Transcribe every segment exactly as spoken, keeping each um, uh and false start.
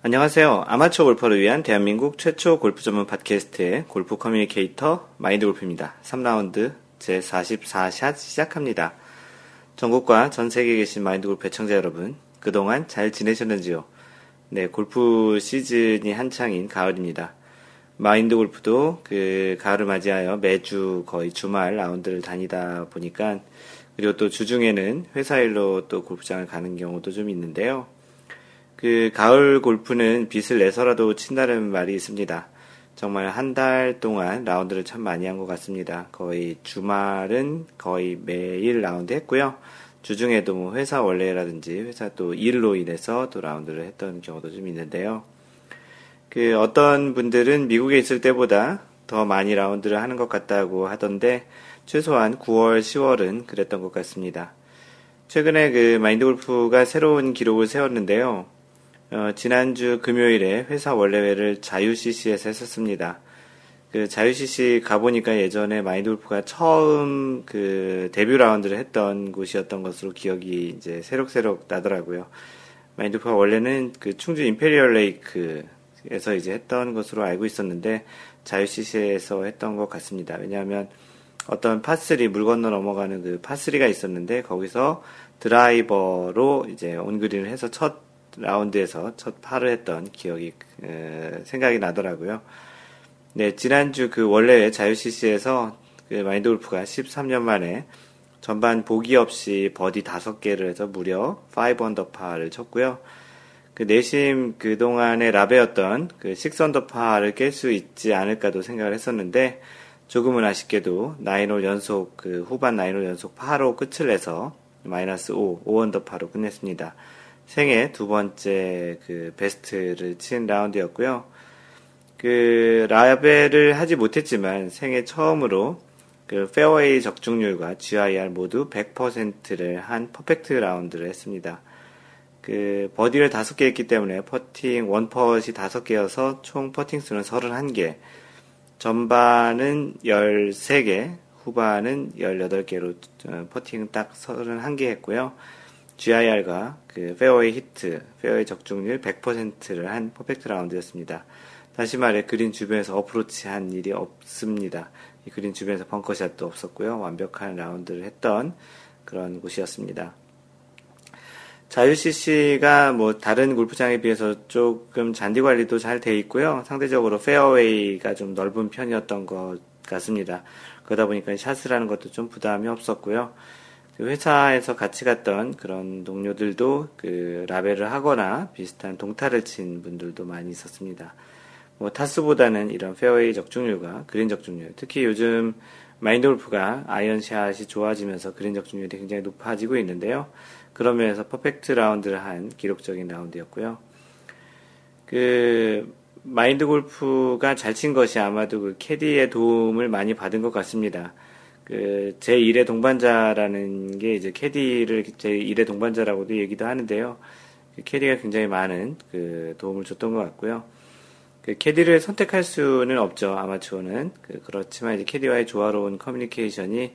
안녕하세요. 아마추어 골퍼를 위한 대한민국 최초 골프 전문 팟캐스트의 골프 커뮤니케이터 마인드골프입니다. 삼 라운드 제사십사 샷 시작합니다. 전국과 전 세계에 계신 마인드골프 애청자 여러분, 그동안 잘 지내셨는지요? 네, 골프 시즌이 한창인 가을입니다. 마인드골프도 그 가을을 맞이하여 매주 거의 주말 라운드를 다니다 보니까, 그리고 또 주중에는 회사일로 또 골프장을 가는 경우도 좀 있는데요. 그 가을 골프는 빚을 내서라도 친다는 말이 있습니다. 정말 한 달 동안 라운드를 참 많이 한 것 같습니다. 거의 주말은 거의 매일 라운드 했고요. 주중에도 뭐 회사 원래라든지 회사 또 일로 인해서 또 라운드를 했던 경우도 좀 있는데요. 그 어떤 분들은 미국에 있을 때보다 더 많이 라운드를 하는 것 같다고 하던데, 최소한 구월, 시월은 그랬던 것 같습니다. 최근에 그 마인드골프가 새로운 기록을 세웠는데요. 어, 지난주 금요일에 회사 원래회를 자유씨씨에서 했었습니다. 그 자유씨씨 가보니까 예전에 마인드골프가 처음 그 데뷔 라운드를 했던 곳이었던 것으로 기억이 이제 새록새록 나더라고요. 마인드골프가 원래는 그 충주 임페리얼 레이크에서 이제 했던 것으로 알고 있었는데, 자유씨씨에서 했던 것 같습니다. 왜냐하면 어떤 파쓰리, 물 건너 넘어가는 그 파쓰리가 있었는데, 거기서 드라이버로 이제 온그린을 해서 첫 라운드에서 첫 파를 했던 기억이 에, 생각이 나더라고요. 네, 지난주 그 원래 자유씨씨에서 그 마인드골프가 십삼 년 만에 전반 보기 없이 버디 다섯 개를 해서 무려 오 언더파를 쳤고요. 그 내심 그동안의 라베였던 그 육 언더파를 깰 수 있지 않을까도 생각을 했었는데, 조금은 아쉽게도 나인홀 연속 그 후반 나인홀 연속 파로 끝을 내서 마이너스 오, 오 언더파로 끝냈습니다. 생애 두 번째 그 베스트를 친 라운드였고요. 그 라벨을 하지 못했지만 생애 처음으로 그 페어웨이 적중률과 지아이알 모두 백 퍼센트를 한 퍼펙트 라운드를 했습니다. 그 버디를 다섯 개 했기 때문에 퍼팅 원퍼시 다섯 개여서 총 퍼팅 수는 삼십일 개, 전반은 십삼 개, 후반은 십팔 개로 퍼팅 딱 삼십일 개 했고요. 지아이알과 그 페어웨이 히트, 페어웨이 적중률 백 퍼센트를 한 퍼펙트 라운드였습니다. 다시 말해 그린 주변에서 어프로치 한 일이 없습니다. 이 그린 주변에서 벙커샷도 없었고요. 완벽한 라운드를 했던 그런 곳이었습니다. 자유씨씨가 뭐 다른 골프장에 비해서 조금 잔디 관리도 잘 돼 있고요. 상대적으로 페어웨이가 좀 넓은 편이었던 것 같습니다. 그러다 보니까 샷을 하는 것도 좀 부담이 없었고요. 회사에서 같이 갔던 그런 동료들도 그 라벨을 하거나 비슷한 동타를 친 분들도 많이 있었습니다. 뭐 타수보다는 이런 페어웨이 적중률과 그린 적중률, 특히 요즘 마인드골프가 아이언샷이 좋아지면서 그린 적중률이 굉장히 높아지고 있는데요. 그런 면에서 퍼펙트 라운드를 한 기록적인 라운드였고요. 그 마인드골프가 잘 친 것이 아마도 그 캐디의 도움을 많이 받은 것 같습니다. 그, 제일의 동반자라는 게 이제 캐디를 제일의 동반자라고도 얘기도 하는데요. 그 캐디가 굉장히 많은 그 도움을 줬던 것 같고요. 그 캐디를 선택할 수는 없죠, 아마추어는. 그, 그렇지만 이제 캐디와의 조화로운 커뮤니케이션이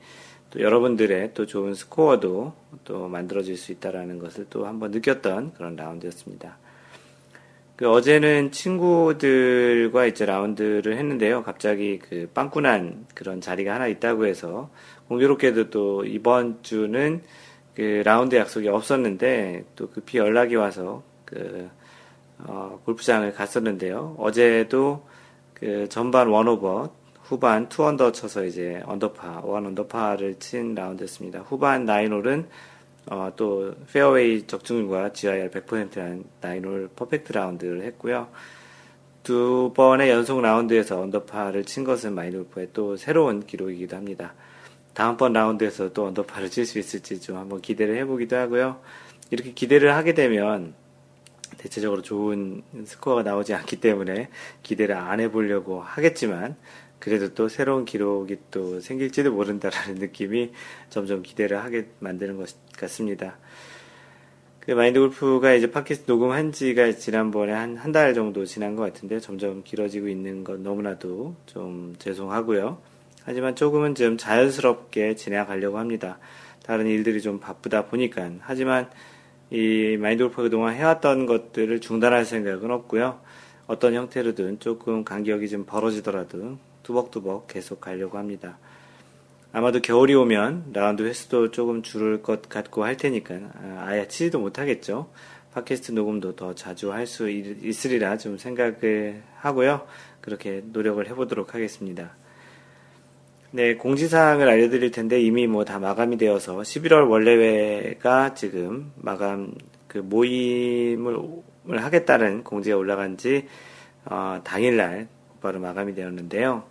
또 여러분들의 또 좋은 스코어도 또 만들어질 수 있다라는 것을 또 한번 느꼈던 그런 라운드였습니다. 그 어제는 친구들과 이제 라운드를 했는데요. 갑자기 그 빵꾸난 그런 자리가 하나 있다고 해서, 공교롭게도 또 이번 주는 그 라운드 약속이 없었는데 또 급히 연락이 와서 그 어 골프장을 갔었는데요. 어제도 그 전반 원오버, 후반 투 언더 쳐서 이제 언더파, 일 언더파를 친 라운드였습니다. 후반 나인홀은 어, 또, 페어웨이 적중률과 지아이알 백 퍼센트한 나인홀 퍼펙트 라운드를 했고요. 두 번의 연속 라운드에서 언더파를 친 것은 마인드골프의 또 새로운 기록이기도 합니다. 다음번 라운드에서 또 언더파를 칠 수 있을지 좀 한번 기대를 해보기도 하고요. 이렇게 기대를 하게 되면 대체적으로 좋은 스코어가 나오지 않기 때문에 기대를 안 해보려고 하겠지만, 그래도 또 새로운 기록이 또 생길지도 모른다라는 느낌이 점점 기대를 하게 만드는 것 같습니다. 그 마인드골프가 이제 팟캐스트 녹음한 지가 지난번에 한 한 달 정도 지난 것 같은데, 점점 길어지고 있는 건 너무나도 좀 죄송하고요. 하지만 조금은 좀 자연스럽게 진행하려고 합니다. 다른 일들이 좀 바쁘다 보니까. 하지만 이 마인드골프가 그동안 해왔던 것들을 중단할 생각은 없고요. 어떤 형태로든 조금 간격이 좀 벌어지더라도 두벅두벅 계속 가려고 합니다. 아마도 겨울이 오면 라운드 횟수도 조금 줄을 것 같고 할 테니까 아예 치지도 못하겠죠. 팟캐스트 녹음도 더 자주 할 수 있으리라 좀 생각을 하고요. 그렇게 노력을 해보도록 하겠습니다. 네, 공지사항을 알려드릴 텐데 이미 뭐 다 마감이 되어서 십일월 원래회가 지금 마감 그 모임을 하겠다는 공지가 올라간 지 어, 당일날 바로 마감이 되었는데요.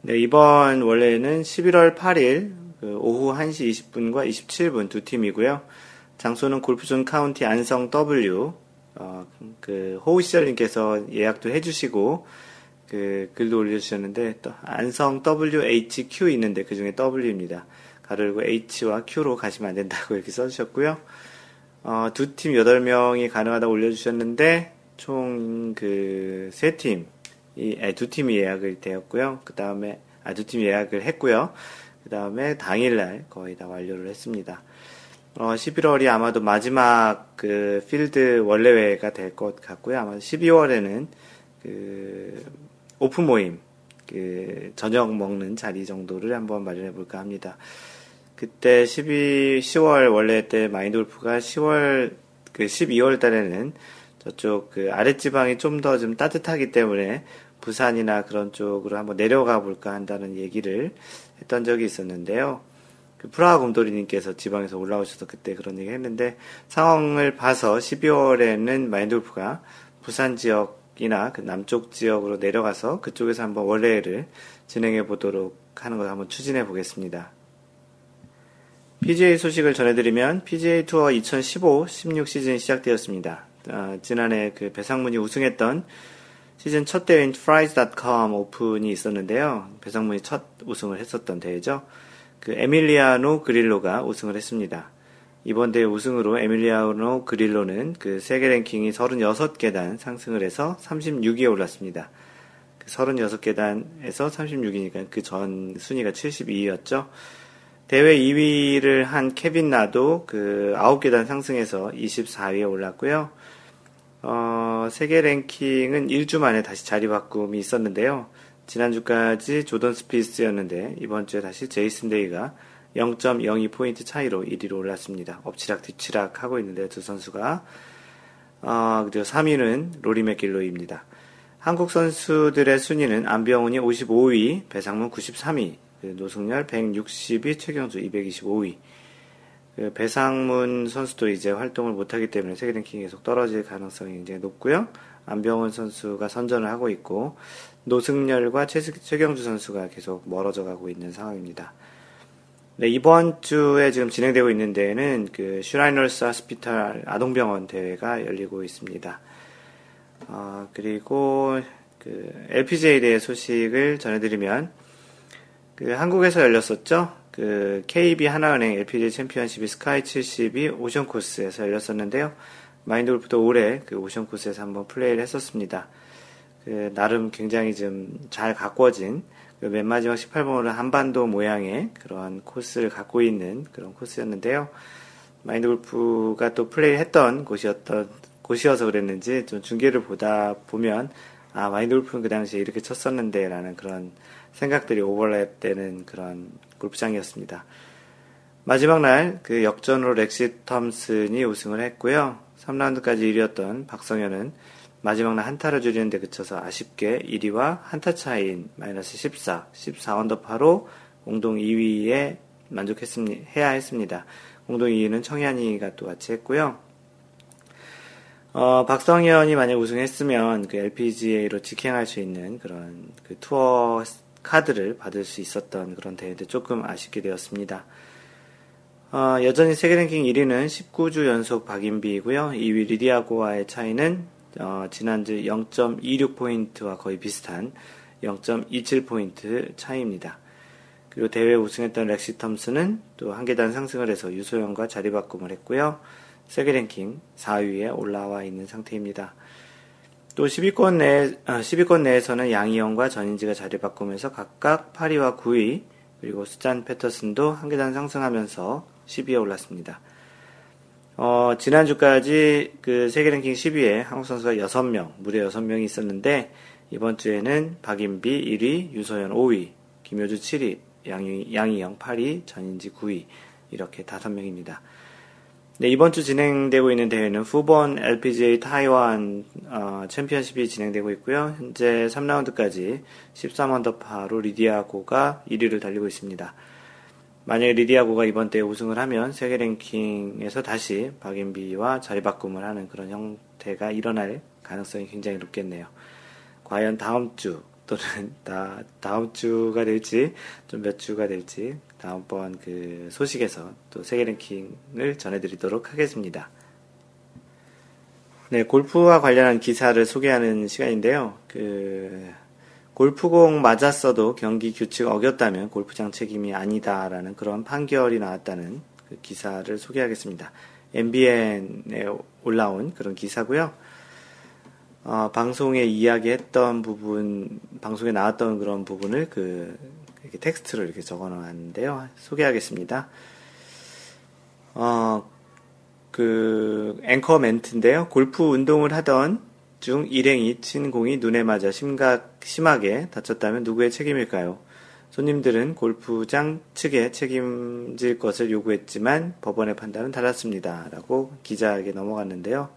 네, 이번 원래회는 십일월 팔일 그 오후 한 시 이십 분과 이십칠 분 두 팀이고요. 장소는 골프존 카운티 안성W 어, 그 호우시절님께서 예약도 해주시고 그 글도 올려주셨는데 또 안성 더블유 에이치 큐 있는데 그 중에 W입니다. 가로 열고 H와 Q로 가시면 안 된다고 이렇게 써주셨고요. 어, 두 팀 여덟 명이 가능하다고 올려주셨는데 총 그 세 팀, 이 두 팀이 예약을 되었고요. 그 다음에 아 두 팀 예약을 했고요. 그 다음에 당일날 거의 다 완료를 했습니다. 어, 십일월이 아마도 마지막 그 필드 원래회가 될 것 같고요. 아마 십이월에는 그 오픈 모임, 그 저녁 먹는 자리 정도를 한번 마련해 볼까 합니다. 그때 십이, 시월 원래 때 마인드골프가 시월 그 십이월 달에는 저쪽 그 아랫지방이 좀 더 좀 따뜻하기 때문에 부산이나 그런 쪽으로 한번 내려가 볼까 한다는 얘기를 했던 적이 있었는데요. 그 프라하곰돌이님께서 지방에서 올라오셔서 그때 그런 얘기 했는데 상황을 봐서 십이월에는 마인드골프가 부산 지역 이나 그 남쪽 지역으로 내려가서 그쪽에서 한번 원래회를 진행해 보도록 하는 걸 한번 추진해 보겠습니다. 피지에이 소식을 전해드리면 피지에이 투어 이천십오 십육 시즌이 시작되었습니다. 어, 지난해 그 배상문이 우승했던 시즌 첫 대회인 프라이즈 닷컴 오픈이 있었는데요. 배상문이 첫 우승을 했었던 대회죠. 그 에밀리아노 그릴로가 우승을 했습니다. 이번 대회 우승으로 에밀리아노 그릴로는 그 세계 랭킹이 서른여섯 계단 상승을 해서 삼십육 위에 올랐습니다. 그 서른여섯 계단에서 삼십육 위니까 그 전 순위가 칠십이 위였죠. 대회 이 위를 한 케빈나도 그 아홉 계단 상승해서 이십사 위에 올랐고요. 어, 세계 랭킹은 일 주 만에 다시 자리 바꿈이 있었는데요. 지난주까지 조던 스피스였는데 이번 주에 다시 제이슨 데이가 영 점 영이 포인트 차이로 일 위로 올랐습니다. 엎치락 뒤치락 하고 있는데 두 선수가 어, 그리고 삼 위는 로리 맥길로이입니다. 한국 선수들의 순위는 안병훈이 오십오 위, 배상문 구십삼 위, 노승열 백육십 위, 최경주 이백이십오 위. 그 배상문 선수도 이제 활동을 못하기 때문에 세계 랭킹이 계속 떨어질 가능성이 굉장히 높고요. 안병훈 선수가 선전을 하고 있고 노승열과 최, 최경주 선수가 계속 멀어져 가고 있는 상황입니다. 네, 이번 주에 지금 진행되고 있는 대회는 그 슈라이너스 하스피탈 아동병원 대회가 열리고 있습니다. 어, 그리고 그 엘피지에이 대회 소식을 전해드리면 그 한국에서 열렸었죠. 그 케이비 하나은행 엘피지에이 챔피언십이 스카이 칠십이 오션 코스에서 열렸었는데요. 마인드골프도 올해 그 오션 코스에서 한번 플레이를 했었습니다. 그 나름 굉장히 좀 잘 가꿔진 그 맨 마지막 십팔 번홀은 한반도 모양의 그러한 코스를 갖고 있는 그런 코스였는데요. 마인드골프가 또 플레이를 했던 곳이었던 곳이어서 그랬는지 좀 중계를 보다 보면 아 마인드골프는 그 당시에 이렇게 쳤었는데 라는 그런 생각들이 오버랩되는 그런 골프장이었습니다. 마지막 날 그 역전으로 렉시 텀슨이 우승을 했고요. 삼 라운드까지 일 위였던 박성현은 마지막 날 한타를 줄이는데 그쳐서 아쉽게 일 위와 한타 차이인 마이너스 십사, 십사 언더파로 공동 이 위에 만족해야 했습니다. 공동 이 위는 청현이가 또 같이 했고요. 어, 박성현이 만약 우승했으면 그 엘피지에이로 직행할 수 있는 그런 그 투어 카드를 받을 수 있었던 그런 대회인데 조금 아쉽게 되었습니다. 어, 여전히 세계 랭킹 일 위는 십구 주 연속 박인비이고요. 이 위 리디아고와의 차이는 어, 지난주 영 점 이육 포인트와 거의 비슷한 영 점 이칠 포인트 차이입니다. 그리고 대회 우승했던 렉시 텀슨은 또 한 계단 상승을 해서 유소연과 자리 바꿈을 했고요. 세계 랭킹 사 위에 올라와 있는 상태입니다. 또 십 위권 내에, 십 위권 내에서는 양희영과 전인지가 자리 바꾸면서 각각 팔 위와 구 위, 그리고 수잔 패터슨도 한 계단 상승하면서 십 위에 올랐습니다. 어, 지난주까지 그 세계 랭킹 십 위에 한국 선수가 여섯 명, 무려 여섯 명이 있었는데, 이번 주에는 박인비 일 위, 유소연 오 위, 김효주 칠 위, 양희, 양희영 팔 위, 전인지 구 위, 이렇게 다섯 명입니다. 네, 이번 주 진행되고 있는 대회는 후본 엘피지에이 타이완 어, 챔피언십이 진행되고 있고요. 현재 삼 라운드까지 십삼 언더파로 리디아고가 일 위를 달리고 있습니다. 만약에 리디아고가 이번 대회 우승을 하면 세계 랭킹에서 다시 박인비와 자리바꿈을 하는 그런 형태가 일어날 가능성이 굉장히 높겠네요. 과연 다음 주 또는 다, 다음 주가 될지 좀 몇 주가 될지 다음번 그 소식에서 또 세계 랭킹을 전해드리도록 하겠습니다. 네, 골프와 관련한 기사를 소개하는 시간인데요. 그 골프공 맞았어도 경기 규칙 어겼다면 골프장 책임이 아니다라는 그런 판결이 나왔다는 그 기사를 소개하겠습니다. 엠비엔에 올라온 그런 기사고요. 어, 방송에 이야기했던 부분, 방송에 나왔던 그런 부분을 그 이렇게 텍스트로 이렇게 적어놨는데요. 소개하겠습니다. 어, 그 앵커 멘트인데요. 골프 운동을 하던 중 일행이 친 공이 눈에 맞아 심각, 심하게 다쳤다면 누구의 책임일까요? 손님들은 골프장 측에 책임질 것을 요구했지만 법원의 판단은 달랐습니다. 라고 기자에게 넘어갔는데요.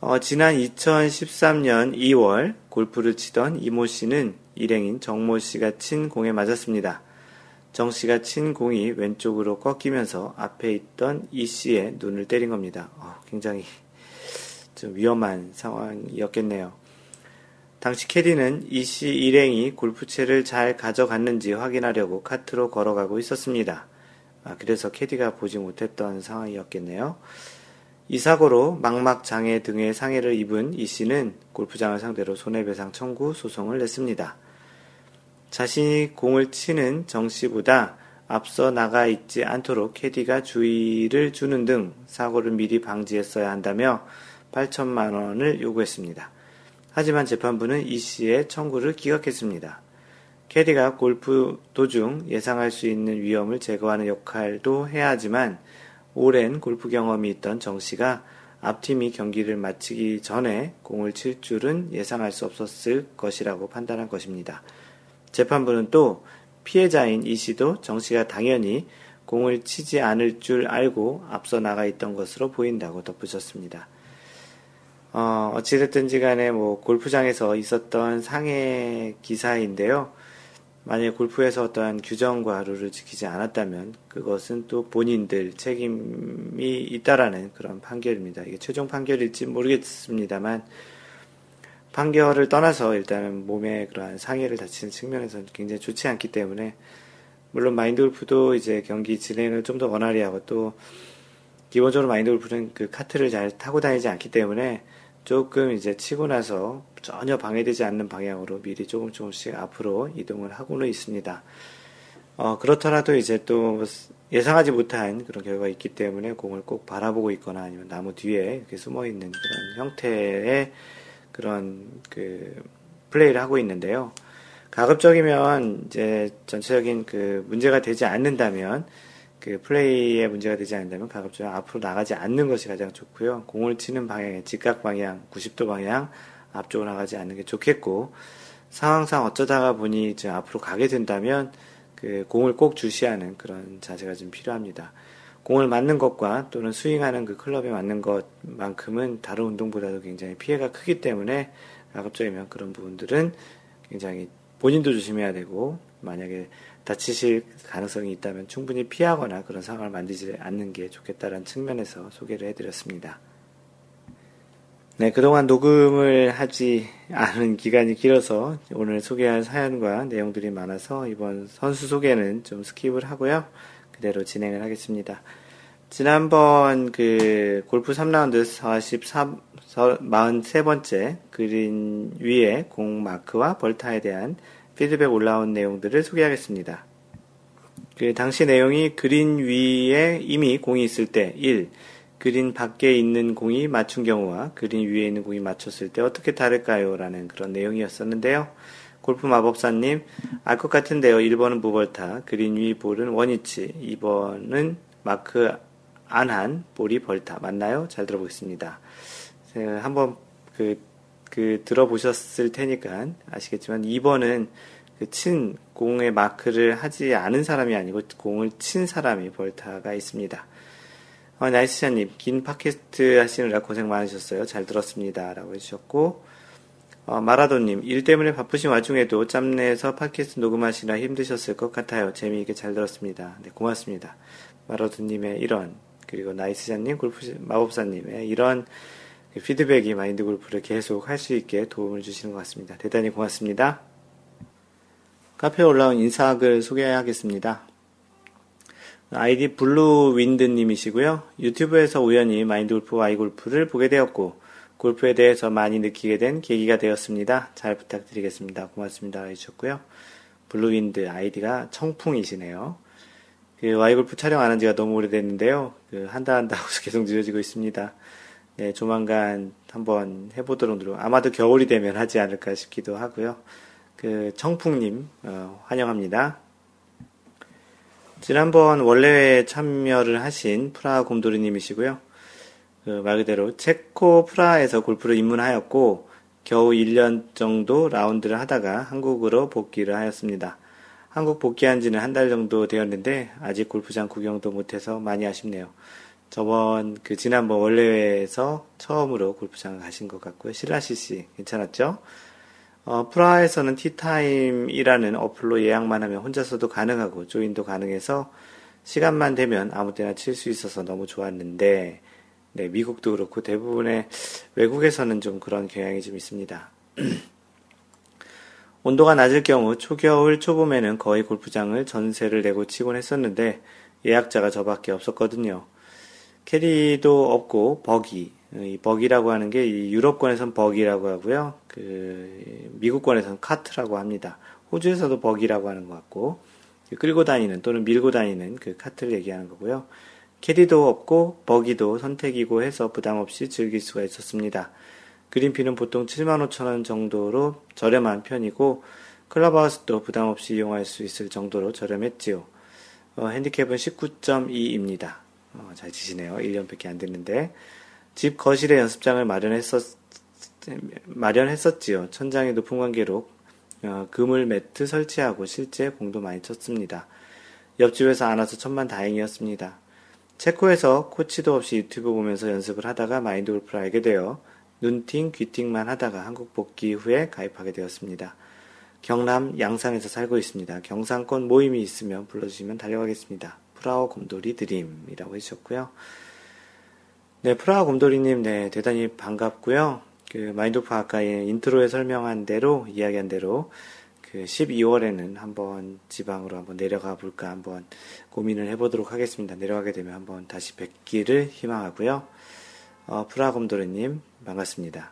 어, 지난 이천십삼 년 이 월 골프를 치던 이모 씨는 일행인 정모 씨가 친 공에 맞았습니다. 정 씨가 친 공이 왼쪽으로 꺾이면서 앞에 있던 이 씨의 눈을 때린 겁니다. 어, 굉장히 좀 위험한 상황이었겠네요. 당시 캐디는 이 씨 일행이 골프채를 잘 가져갔는지 확인하려고 카트로 걸어가고 있었습니다. 아, 그래서 캐디가 보지 못했던 상황이었겠네요. 이 사고로 망막장애 등의 상해를 입은 이 씨는 골프장을 상대로 손해배상 청구 소송을 냈습니다. 자신이 공을 치는 정 씨보다 앞서 나가 있지 않도록 캐디가 주의를 주는 등 사고를 미리 방지했어야 한다며 팔천만 원을 요구했습니다. 하지만 재판부는 이 씨의 청구를 기각했습니다. 캐디가 골프 도중 예상할 수 있는 위험을 제거하는 역할도 해야 하지만 오랜 골프 경험이 있던 정 씨가 앞팀이 경기를 마치기 전에 공을 칠 줄은 예상할 수 없었을 것이라고 판단한 것입니다. 재판부는 또 피해자인 이 씨도 정 씨가 당연히 공을 치지 않을 줄 알고 앞서 나가 있던 것으로 보인다고 덧붙였습니다. 어, 어찌됐든지 간에 뭐 골프장에서 있었던 상해 기사인데요. 만약에 골프에서 어떠한 규정과 룰을 지키지 않았다면 그것은 또 본인들 책임이 있다라는 그런 판결입니다. 이게 최종 판결일지 모르겠습니다만 판결을 떠나서 일단은 몸에 그러한 상해를 다치는 측면에서는 굉장히 좋지 않기 때문에 물론 마인드골프도 이제 경기 진행을 좀 더 원활히 하고 또 기본적으로 마인드골프는 그 카트를 잘 타고 다니지 않기 때문에 조금 이제 치고 나서 전혀 방해되지 않는 방향으로 미리 조금 조금씩 앞으로 이동을 하고는 있습니다. 어, 그렇더라도 이제 또 예상하지 못한 그런 결과가 있기 때문에 공을 꼭 바라보고 있거나 아니면 나무 뒤에 이렇게 숨어 있는 그런 형태의 그런 그 플레이를 하고 있는데요. 가급적이면 이제 전체적인 그 문제가 되지 않는다면 그 플레이에 문제가 되지 않는다면 가급적이면 앞으로 나가지 않는 것이 가장 좋고요. 공을 치는 방향의 직각 방향, 구십 도 방향 앞쪽으로 나가지 않는 게 좋겠고 상황상 어쩌다가 보니 이제 앞으로 가게 된다면 그 공을 꼭 주시하는 그런 자세가 좀 필요합니다. 공을 맞는 것과 또는 스윙하는 그 클럽에 맞는 것만큼은 다른 운동보다도 굉장히 피해가 크기 때문에 가급적이면 그런 부분들은 굉장히 본인도 조심해야 되고 만약에 다치실 가능성이 있다면 충분히 피하거나 그런 상황을 만들지 않는 게 좋겠다는 측면에서 소개를 해드렸습니다. 네, 그동안 녹음을 하지 않은 기간이 길어서 오늘 소개할 사연과 내용들이 많아서 이번 선수 소개는 좀 스킵을 하고요. 그대로 진행을 하겠습니다. 지난번 그 골프 삼 라운드 사십삼, 사십삼 번째 그린 위에 공 마크와 벌타에 대한 피드백 올라온 내용들을 소개하겠습니다. 그 당시 내용이 그린 위에 이미 공이 있을 때 일. 그린 밖에 있는 공이 맞춘 경우와 그린 위에 있는 공이 맞췄을 때 어떻게 다를까요? 라는 그런 내용이었었는데요. 골프 마법사님, 알 것 같은데요. 일 번은 무벌타, 그린 위 볼은 원위치, 이 번은 마크 안한 보리 벌타 맞나요? 잘 들어보겠습니다. 한번 그, 그 들어보셨을 테니까 아시겠지만 이 번은 그 친 공의 마크를 하지 않은 사람이 아니고 공을 친 사람이 벌타가 있습니다. 어, 나이스샤님, 긴 팟캐스트 하시느라 고생 많으셨어요. 잘 들었습니다. 라고 해주셨고, 어, 마라도님, 일 때문에 바쁘신 와중에도 짬내서 팟캐스트 녹음하시라 힘드셨을 것 같아요. 재미있게 잘 들었습니다. 네, 고맙습니다. 마라도님의 이런, 그리고 나이스샤님, 골프 마법사님의 이런 피드백이 마인드 골프를 계속 할 수 있게 도움을 주시는 것 같습니다. 대단히 고맙습니다. 카페에 올라온 인사학을 소개하겠습니다. 아이디 블루윈드님이시고요. 유튜브에서 우연히 마인드골프 와이골프를 보게 되었고 골프에 대해서 많이 느끼게 된 계기가 되었습니다. 잘 부탁드리겠습니다. 고맙습니다. 해주셨고요. 블루윈드 아이디가 청풍이시네요. 그 와이골프 촬영 안 한 지가 너무 오래됐는데요. 그 한다 한다 하고서 계속 늦어지고 있습니다. 네, 조만간 한번 해보도록 노력. 아마도 겨울이 되면 하지 않을까 싶기도 하고요. 그 청풍님 어, 환영합니다. 지난번 원래회에 참여를 하신 프라하곰돌이 님이시고요. 그 말 그대로 체코 프라하에서 골프를 입문하였고 겨우 일 년 정도 라운드를 하다가 한국으로 복귀를 하였습니다. 한국 복귀한 지는 한 달 정도 되었는데 아직 골프장 구경도 못해서 많이 아쉽네요. 저번 그 지난번 원래회에서 처음으로 골프장을 가신 것 같고요. 슈라이너스 괜찮았죠? 어, 프라하에서는 티타임이라는 어플로 예약만 하면 혼자서도 가능하고 조인도 가능해서 시간만 되면 아무 때나 칠 수 있어서 너무 좋았는데 네, 미국도 그렇고 대부분의 외국에서는 좀 그런 경향이 좀 있습니다. 온도가 낮을 경우 초겨울 초봄에는 거의 골프장을 전세를 내고 치곤 했었는데 예약자가 저밖에 없었거든요. 캐리도 없고 버기 이 버기라고 하는 게 이 유럽권에선 버기라고 하고요. 그 미국권에선 카트라고 합니다. 호주에서도 버기라고 하는 것 같고 끌고 다니는 또는 밀고 다니는 그 카트를 얘기하는 거고요. 캐리도 없고 버기도 선택이고 해서 부담 없이 즐길 수가 있었습니다. 그린피는 보통 칠만 오천 원 정도로 저렴한 편이고 클럽하우스도 부담 없이 이용할 수 있을 정도로 저렴했지요. 어, 핸디캡은 십구 점 이입니다. 어, 잘 치시네요. 일 년밖에 안 됐는데 집 거실에 연습장을 마련했었, 마련했었지요. 천장이 높은 관계로 어, 그물 매트 설치하고 실제 공도 많이 쳤습니다. 옆집에서 안 와서 천만 다행이었습니다. 체코에서 코치도 없이 유튜브 보면서 연습을 하다가 마인드 골프를 알게 되어 눈팅, 귀팅만 하다가 한국 복귀 후에 가입하게 되었습니다. 경남 양산에서 살고 있습니다. 경상권 모임이 있으면 불러주시면 달려가겠습니다. 프라오 곰돌이 드림이라고 해주셨고요. 네, 프라하곰돌이님, 네, 대단히 반갑고요. 그, 마인드골프 아까의 인트로에 설명한 대로, 이야기한 대로, 그, 십이월에는 한번 지방으로 한번 내려가 볼까 한번 고민을 해보도록 하겠습니다. 내려가게 되면 한번 다시 뵙기를 희망하고요. 어, 프라하곰돌이님, 반갑습니다.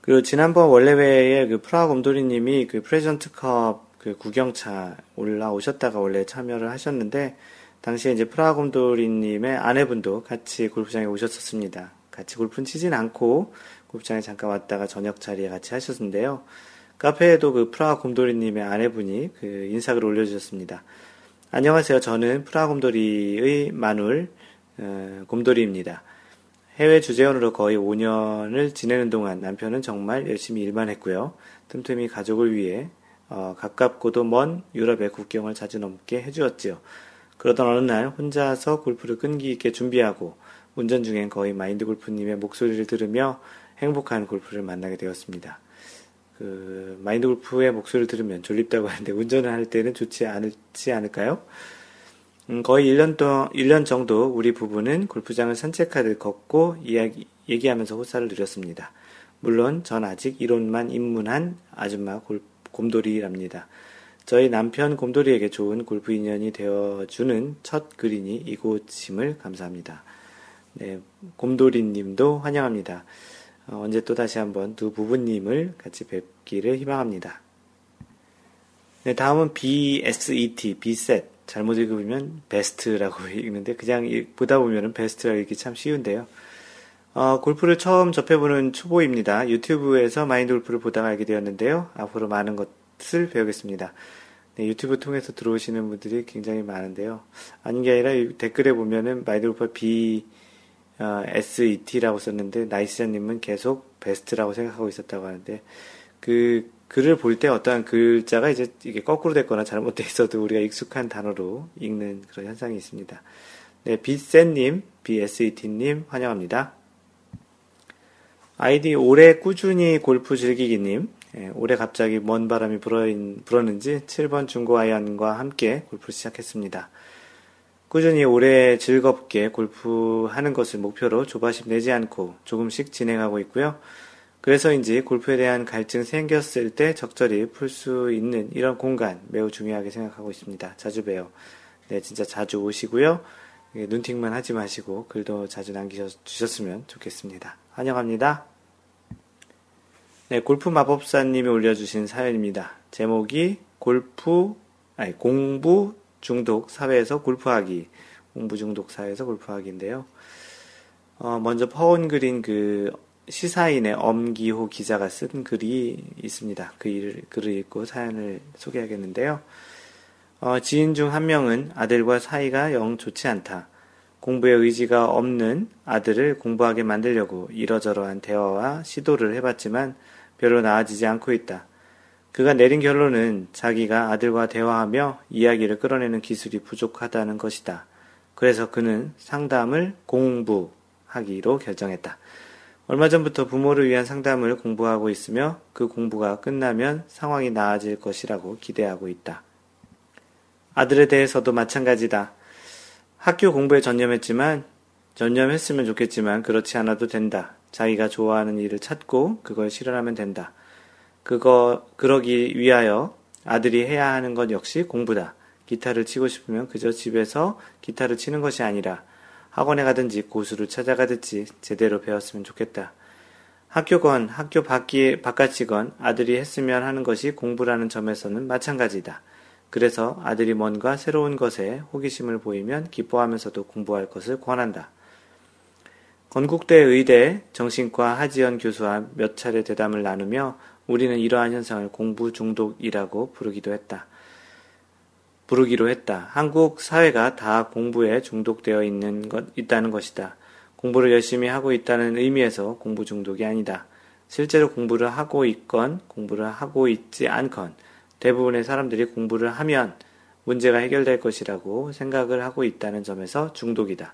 그리고 지난번 원래회에 그 프라하곰돌이님이 그 프레젠트컵 그 구경차 올라오셨다가 원래 참여를 하셨는데, 당시에 이제 프라하곰돌이님의 아내분도 같이 골프장에 오셨었습니다. 같이 골프는 치진 않고 골프장에 잠깐 왔다가 저녁 자리에 같이 하셨는데요. 카페에도 그 프라하곰돌이님의 아내분이 그 인사글을 올려주셨습니다. 안녕하세요. 저는 프라하곰돌이의 마눌 어, 곰돌이입니다. 해외 주재원으로 거의 오 년을 지내는 동안 남편은 정말 열심히 일만 했고요. 틈틈이 가족을 위해 어, 가깝고도 먼 유럽의 국경을 자주 넘게 해주었지요. 그러던 어느 날 혼자서 골프를 끈기 있게 준비하고 운전 중엔 거의 마인드 골프님의 목소리를 들으며 행복한 골프를 만나게 되었습니다. 그 마인드 골프의 목소리를 들으면 졸립다고 하는데 운전을 할 때는 좋지 않을지 않을까요? 음, 거의 일 년 동안, 일 년 정도 우리 부부는 골프장을 산책하듯 걷고 이야기, 얘기하면서 호사를 누렸습니다. 물론 전 아직 이론만 입문한 아줌마 골, 곰돌이랍니다. 저희 남편 곰돌이에게 좋은 골프 인연이 되어주는 첫 그린이 이곳임을 감사합니다. 네, 곰돌이님도 환영합니다. 어, 언제 또 다시 한번 두 부부님을 같이 뵙기를 희망합니다. 네, 다음은 비에스이티, 비셋. 잘못 읽으면 베스트라고 읽는데 그냥 보다 보면은 베스트라고 읽기 참 쉬운데요. 어, 골프를 처음 접해보는 초보입니다. 유튜브에서 마인드 골프를 보다가 알게 되었는데요. 앞으로 많은 것 을 배우겠습니다. 네, 유튜브 통해서 들어오시는 분들이 굉장히 많은데요. 아닌 게 아니라 댓글에 보면은 마인드골프 비에스이티라고 썼는데 나이스자님은 계속 베스트라고 생각하고 있었다고 하는데, 그 글을 볼 때 어떠한 글자가 이제 이게 거꾸로 됐거나 잘못되어 있어도 우리가 익숙한 단어로 읽는 그런 현상이 있습니다. 네, 비센님, 비에스이티님 환영합니다. 아이디 올해 꾸준히 골프 즐기기님, 예, 올해 갑자기 먼 바람이 불어인, 불었는지 칠 번 중고 아이언과 함께 골프를 시작했습니다. 꾸준히 올해 즐겁게 골프하는 것을 목표로 조바심 내지 않고 조금씩 진행하고 있고요. 그래서인지 골프에 대한 갈증 생겼을 때 적절히 풀 수 있는 이런 공간 매우 중요하게 생각하고 있습니다. 자주 봬요. 네, 진짜 자주 오시고요. 예, 눈팅만 하지 마시고 글도 자주 남기셨으면 좋겠습니다. 환영합니다. 네, 골프 마법사님이 올려주신 사연입니다. 제목이 골프, 아니, 공부 중독 사회에서 골프하기. 공부 중독 사회에서 골프하기인데요. 어, 먼저 퍼온 글인 그 시사인의 엄기호 기자가 쓴 글이 있습니다. 그 일, 글을 읽고 사연을 소개하겠는데요. 어, 지인 중 한 명은 아들과 사이가 영 좋지 않다. 공부에 의지가 없는 아들을 공부하게 만들려고 이러저러한 대화와 시도를 해봤지만 별로 나아지지 않고 있다. 그가 내린 결론은 자기가 아들과 대화하며 이야기를 끌어내는 기술이 부족하다는 것이다. 그래서 그는 상담을 공부하기로 결정했다. 얼마 전부터 부모를 위한 상담을 공부하고 있으며 그 공부가 끝나면 상황이 나아질 것이라고 기대하고 있다. 아들에 대해서도 마찬가지다. 학교 공부에 전념했지만, 전념했으면 좋겠지만 그렇지 않아도 된다. 자기가 좋아하는 일을 찾고 그걸 실현하면 된다. 그거, 그러기 위하여 아들이 해야 하는 것 역시 공부다. 기타를 치고 싶으면 그저 집에서 기타를 치는 것이 아니라 학원에 가든지 고수를 찾아가든지 제대로 배웠으면 좋겠다. 학교건 학교 밖이, 바깥이건 아들이 했으면 하는 것이 공부라는 점에서는 마찬가지다. 그래서 아들이 뭔가 새로운 것에 호기심을 보이면 기뻐하면서도 공부할 것을 권한다. 건국대 의대 정신과 하지연 교수와 몇 차례 대담을 나누며 우리는 이러한 현상을 공부 중독이라고 부르기도 했다. 부르기로 했다. 한국 사회가 다 공부에 중독되어 있는 것, 있다는 것이다. 공부를 열심히 하고 있다는 의미에서 공부 중독이 아니다. 실제로 공부를 하고 있건 공부를 하고 있지 않건 대부분의 사람들이 공부를 하면 문제가 해결될 것이라고 생각을 하고 있다는 점에서 중독이다.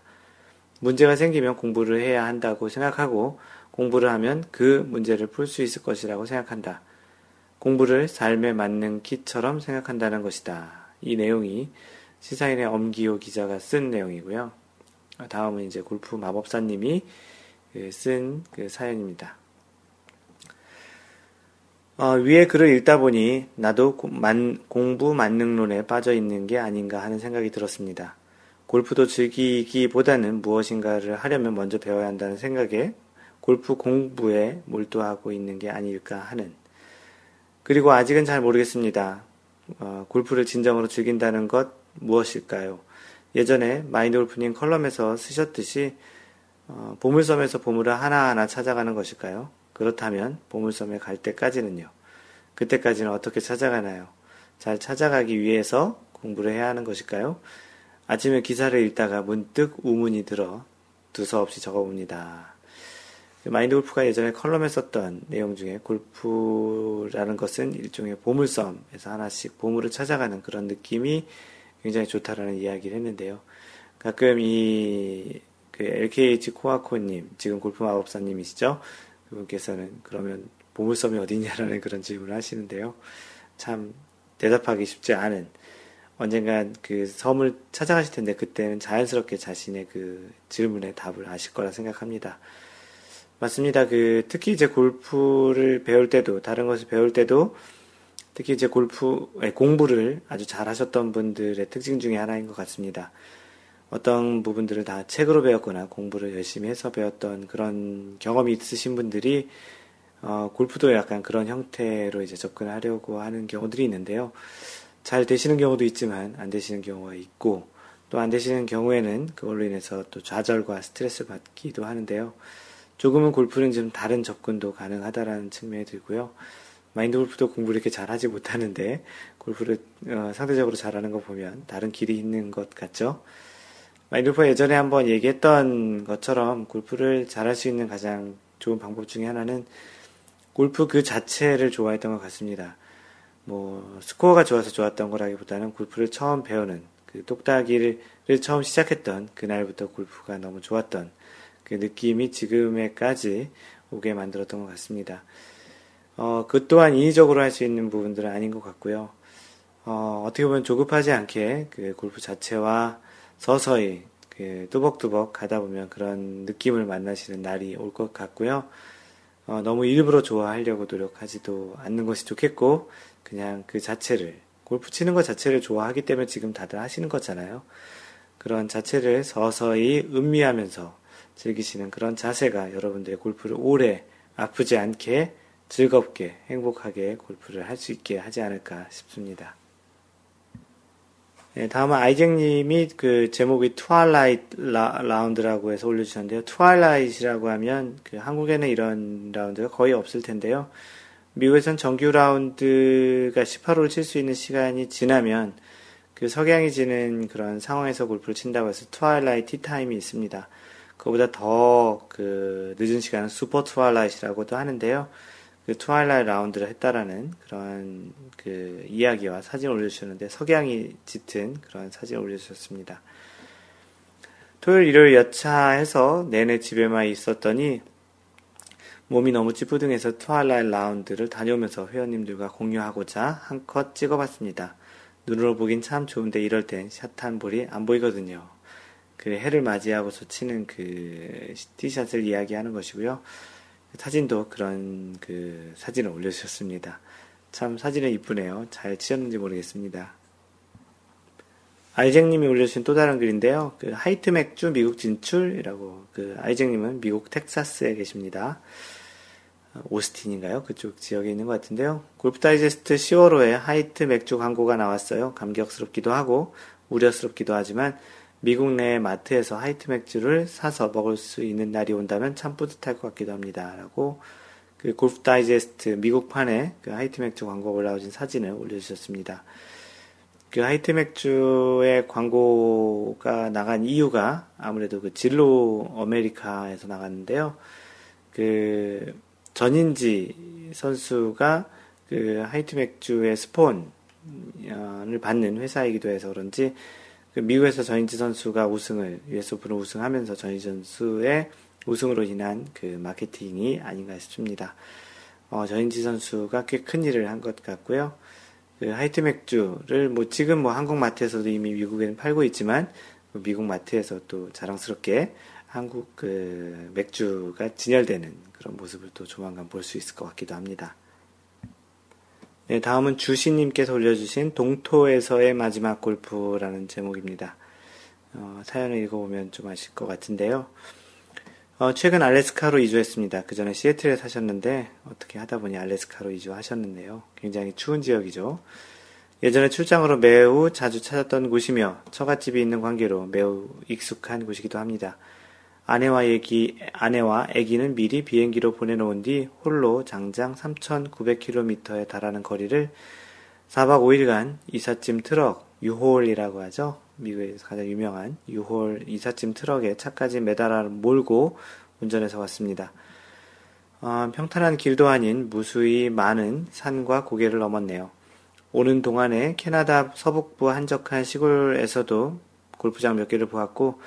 문제가 생기면 공부를 해야 한다고 생각하고 공부를 하면 그 문제를 풀 수 있을 것이라고 생각한다. 공부를 삶에 맞는 키처럼 생각한다는 것이다. 이 내용이 시사인의 엄기호 기자가 쓴 내용이고요. 다음은 이제 골프 마법사님이 쓴 그 사연입니다. 어, 위에 글을 읽다 보니 나도 고, 만, 공부 만능론에 빠져 있는 게 아닌가 하는 생각이 들었습니다. 골프도 즐기기보다는 무엇인가를 하려면 먼저 배워야 한다는 생각에 골프 공부에 몰두하고 있는 게 아닐까 하는. 그리고 아직은 잘 모르겠습니다. 어, 골프를 진정으로 즐긴다는 것 무엇일까요? 예전에 마인드골프님 컬럼에서 쓰셨듯이 어, 보물섬에서 보물을 하나하나 찾아가는 것일까요? 그렇다면 보물섬에 갈 때까지는요. 그때까지는 어떻게 찾아가나요? 잘 찾아가기 위해서 공부를 해야 하는 것일까요? 아침에 기사를 읽다가 문득 우문이 들어 두서없이 적어봅니다. 마인드골프가 예전에 컬럼에 썼던 내용 중에 골프라는 것은 일종의 보물섬에서 하나씩 보물을 찾아가는 그런 느낌이 굉장히 좋다라는 이야기를 했는데요. 가끔 이 그 엘케이에이치 코아코님, 지금 골프 마법사님이시죠? 그분께서는 그러면 보물섬이 어디냐라는 그런 질문을 하시는데요. 참 대답하기 쉽지 않은, 언젠간 그 섬을 찾아가실 텐데 그때는 자연스럽게 자신의 그 질문에 답을 아실 거라 생각합니다. 맞습니다. 그 특히 이제 골프를 배울 때도, 다른 것을 배울 때도, 특히 이제 골프 공부를 아주 잘 하셨던 분들의 특징 중에 하나인 것 같습니다. 어떤 부분들을 다 책으로 배웠거나 공부를 열심히 해서 배웠던 그런 경험이 있으신 분들이 어, 골프도 약간 그런 형태로 이제 접근하려고 하는 경우들이 있는데요. 잘 되시는 경우도 있지만 안 되시는 경우가 있고, 또 안 되시는 경우에는 그걸로 인해서 또 좌절과 스트레스 받기도 하는데요. 조금은 골프는 좀 다른 접근도 가능하다라는 측면이 들고요. 마인드골프도 공부를 이렇게 잘하지 못하는데 골프를 어, 상대적으로 잘하는 거 보면 다른 길이 있는 것 같죠. 마인드골프가 예전에 한번 얘기했던 것처럼 골프를 잘할 수 있는 가장 좋은 방법 중에 하나는 골프 그 자체를 좋아했던 것 같습니다. 뭐 스코어가 좋아서 좋았던 거라기보다는 골프를 처음 배우는 그 똑딱이를 처음 시작했던 그날부터 골프가 너무 좋았던 그 느낌이 지금에까지 오게 만들었던 것 같습니다. 어, 그 또한 인위적으로 할 수 있는 부분들은 아닌 것 같고요. 어, 어떻게 보면 조급하지 않게 그 골프 자체와 서서히 그 뚜벅뚜벅 가다 보면 그런 느낌을 만나시는 날이 올 것 같고요. 어, 너무 일부러 좋아하려고 노력하지도 않는 것이 좋겠고, 그냥 그 자체를, 골프 치는 것 자체를 좋아하기 때문에 지금 다들 하시는 거잖아요. 그런 자체를 서서히 음미하면서 즐기시는 그런 자세가 여러분들의 골프를 오래 아프지 않게 즐겁게 행복하게 골프를 할 수 있게 하지 않을까 싶습니다. 네, 다음은 아이잭님이 그 제목이 트와일라이트 라, 라운드라고 해서 올려주셨는데요. 트와일라이트라고 하면 그 한국에는 이런 라운드가 거의 없을 텐데요. 미국에선 정규 라운드가 십팔 홀을 칠 수 있는 시간이 지나면 그 석양이 지는 그런 상황에서 골프를 친다고 해서 트와일라이트 타임이 있습니다. 그보다 더 그 늦은 시간은 슈퍼 트와일라이트라고도 하는데요. 그 트와일라이트 라운드를 했다라는 그런 그 이야기와 사진을 올려주셨는데 석양이 짙은 그런 사진을 올려주셨습니다. 토요일 일요일 여차해서 내내 집에만 있었더니 몸이 너무 찌뿌둥해서 트와일라이트 라운드를 다녀오면서 회원님들과 공유하고자 한컷 찍어봤습니다. 눈으로 보긴 참 좋은데 이럴 땐 샷 한 볼이 안 보이거든요. 그 해를 맞이하고서 치는 그 티샷을 이야기하는 것이고요. 사진도 그런 그 사진을 올려주셨습니다. 참 사진은 이쁘네요. 잘 치셨는지 모르겠습니다. 아이잭님이 올려주신 또 다른 글인데요. 그 하이트 맥주 미국 진출이라고. 그 아이잭님은 미국 텍사스에 계십니다. 오스틴인가요? 그쪽 지역에 있는 것 같은데요. 골프 다이제스트 시월호에 하이트 맥주 광고가 나왔어요. 감격스럽기도 하고 우려스럽기도 하지만 미국 내 마트에서 하이트 맥주를 사서 먹을 수 있는 날이 온다면 참 뿌듯할 것 같기도 합니다. 라고 그 골프 다이제스트 미국판에 그 하이트 맥주 광고가 올라오신 사진을 올려주셨습니다. 그 하이트 맥주의 광고가 나간 이유가 아무래도 그 진로 아메리카에서 나갔는데요. 그 전인지 선수가 그 하이트 맥주의 스폰을 받는 회사이기도 해서 그런지 미국에서 전인지 선수가 우승을, 유에스 오픈을 우승하면서 전인지 선수의 우승으로 인한 그 마케팅이 아닌가 싶습니다. 어, 전인지 선수가 꽤 큰 일을 한 것 같고요. 그 하이트 맥주를 뭐 지금 뭐 한국 마트에서도 이미 미국에는 팔고 있지만 미국 마트에서 또 자랑스럽게 한국 그 맥주가 진열되는 그런 모습을 또 조만간 볼 수 있을 것 같기도 합니다. 네, 다음은 주신님께서 올려주신 동토에서의 마지막 골프라는 제목입니다. 어, 사연을 읽어보면 좀 아실 것 같은데요. 어, 최근 알래스카로 이주했습니다. 그 전에 시애틀에 사셨는데 어떻게 하다보니 알래스카로 이주하셨는데요. 굉장히 추운 지역이죠. 예전에 출장으로 매우 자주 찾았던 곳이며 처갓집이 있는 관계로 매우 익숙한 곳이기도 합니다. 아내와 애기, 아내와 애기는 미리 비행기로 보내놓은 뒤 홀로 장장 삼천구백 킬로미터에 달하는 거리를 사박 오일간 이삿짐 트럭, 유홀이라고 하죠. 미국에서 가장 유명한 유홀 이삿짐 트럭에 차까지 매달아 몰고 운전해서 왔습니다. 어, 평탄한 길도 아닌 무수히 많은 산과 고개를 넘었네요. 오는 동안에 캐나다 서북부 한적한 시골에서도 골프장 몇 개를 보았고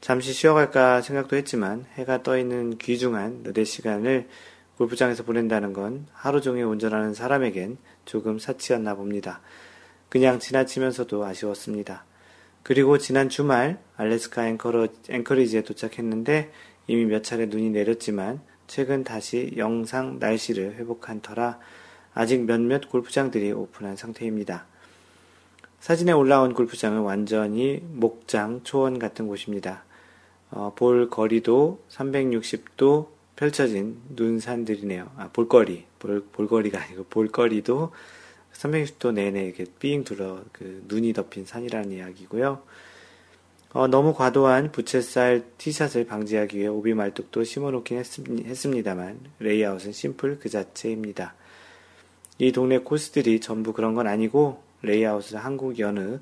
잠시 쉬어갈까 생각도 했지만 해가 떠있는 귀중한 너댓 시간을 골프장에서 보낸다는 건 하루 종일 운전하는 사람에겐 조금 사치였나 봅니다. 그냥 지나치면서도 아쉬웠습니다. 그리고 지난 주말 알래스카 앵커러, 앵커리지에 도착했는데 이미 몇 차례 눈이 내렸지만 최근 다시 영상 날씨를 회복한 터라 아직 몇몇 골프장들이 오픈한 상태입니다. 사진에 올라온 골프장은 완전히 목장 초원 같은 곳입니다. 어, 볼 거리도 삼백육십 도 펼쳐진 눈산들이네요. 아, 볼거리. 볼, 볼거리가 아니고, 볼거리도 삼백육십 도 내내 이렇게 삥 둘러, 그, 눈이 덮인 산이라는 이야기고요. 어, 너무 과도한 부채살 티샷을 방지하기 위해 오비 말뚝도 심어놓긴 했습, 했습니다만, 레이아웃은 심플 그 자체입니다. 이 동네 코스들이 전부 그런 건 아니고 레이아웃을 한국 여느,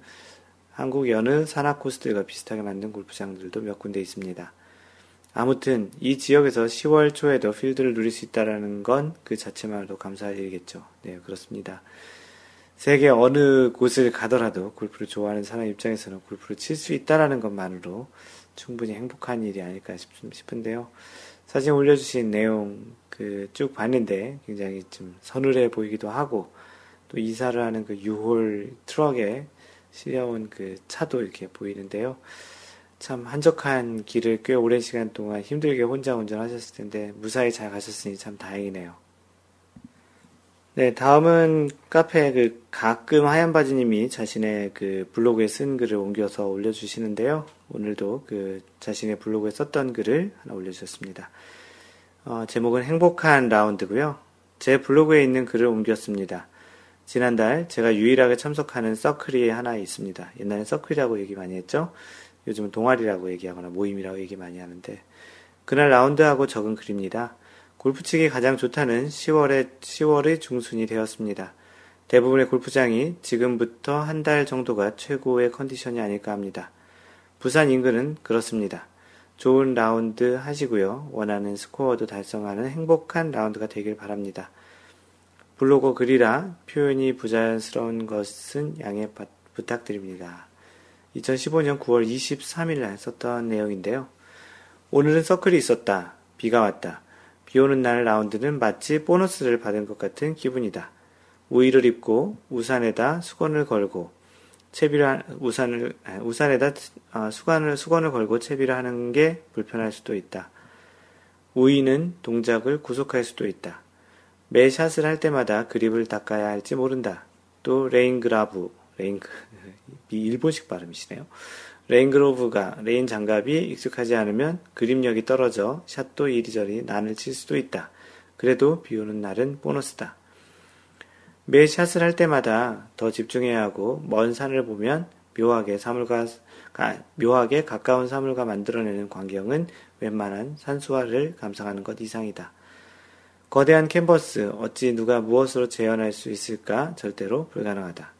한국 여느 산악 코스들과 비슷하게 만든 골프장들도 몇 군데 있습니다. 아무튼 이 지역에서 시월 초에도 필드를 누릴 수 있다는 건 그 자체만으로 감사할 일이겠죠. 네, 그렇습니다. 세계 어느 곳을 가더라도 골프를 좋아하는 사람 입장에서는 골프를 칠 수 있다는 것만으로 충분히 행복한 일이 아닐까 싶, 싶은데요. 사진 올려주신 내용 그 쭉 봤는데 굉장히 좀 서늘해 보이기도 하고, 또 이사를 하는 그 유홀 트럭에 실려온 그 차도 이렇게 보이는데요. 참 한적한 길을 꽤 오랜 시간 동안 힘들게 혼자 운전하셨을 텐데 무사히 잘 가셨으니 참 다행이네요. 네, 다음은 카페 그 가끔 하얀 바지님이 자신의 그 블로그에 쓴 글을 옮겨서 올려주시는데요. 오늘도 그 자신의 블로그에 썼던 글을 하나 올려주셨습니다. 어, 제목은 행복한 라운드고요. 제 블로그에 있는 글을 옮겼습니다. 지난달 제가 유일하게 참석하는 서클이 하나 있습니다. 옛날엔 서클이라고 얘기 많이 했죠. 요즘은 동아리라고 얘기하거나 모임이라고 얘기 많이 하는데, 그날 라운드하고 적은 글입니다. 골프치기 가장 좋다는 시월에, 시월의 중순이 되었습니다. 대부분의 골프장이 지금부터 한 달 정도가 최고의 컨디션이 아닐까 합니다. 부산 인근은 그렇습니다. 좋은 라운드 하시고요. 원하는 스코어도 달성하는 행복한 라운드가 되길 바랍니다. 블로거 글이라 표현이 부자연스러운 것은 양해 바, 부탁드립니다. 이천십오년 구월 이십삼일날 썼던 내용인데요. 오늘은 서클이 있었다. 비가 왔다. 비 오는 날 라운드는 마치 보너스를 받은 것 같은 기분이다. 우의를 입고 우산에다 수건을 걸고 채비를 하, 우산을 우산에다 아, 수건을 수건을 걸고 채비를 하는 게 불편할 수도 있다. 우의는 동작을 구속할 수도 있다. 매 샷을 할 때마다 그립을 닦아야 할지 모른다. 또 레인그라브 레인그 일본식 발음이시네요. 레인그로브가 레인 장갑이 익숙하지 않으면 그립력이 떨어져 샷도 이리저리 난을 칠 수도 있다. 그래도 비오는 날은 보너스다. 매 샷을 할 때마다 더 집중해야 하고, 먼 산을 보면 묘하게 사물과 가, 묘하게 가까운 사물과 만들어내는 광경은 웬만한 산수화를 감상하는 것 이상이다. 거대한 캔버스 어찌 누가 무엇으로 재현할 수 있을까? 절대로 불가능하다.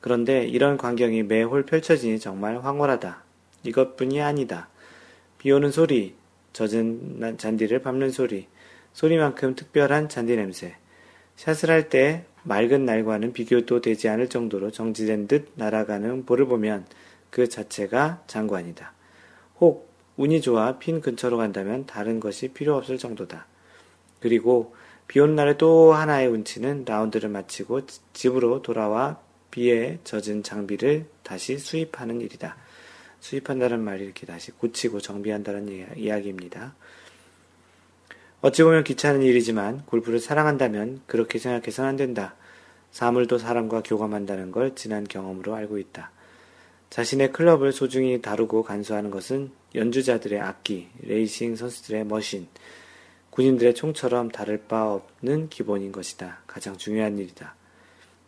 그런데 이런 광경이 매홀 펼쳐지니 정말 황홀하다. 이것뿐이 아니다. 비오는 소리, 젖은 잔디를 밟는 소리, 소리만큼 특별한 잔디 냄새. 샷을 할 때 맑은 날과는 비교도 되지 않을 정도로 정지된 듯 날아가는 볼을 보면 그 자체가 장관이다. 혹 운이 좋아 핀 근처로 간다면 다른 것이 필요 없을 정도다. 그리고 비오는 날의 또 하나의 운치는 라운드를 마치고 집으로 돌아와 비에 젖은 장비를 다시 수입하는 일이다. 수입한다는 말이 이렇게 다시 고치고 정비한다는 이야기입니다. 어찌 보면 귀찮은 일이지만 골프를 사랑한다면 그렇게 생각해서는 안 된다. 사물도 사람과 교감한다는 걸 지난 경험으로 알고 있다. 자신의 클럽을 소중히 다루고 간수하는 것은 연주자들의 악기, 레이싱 선수들의 머신, 군인들의 총처럼 다를 바 없는 기본인 것이다. 가장 중요한 일이다.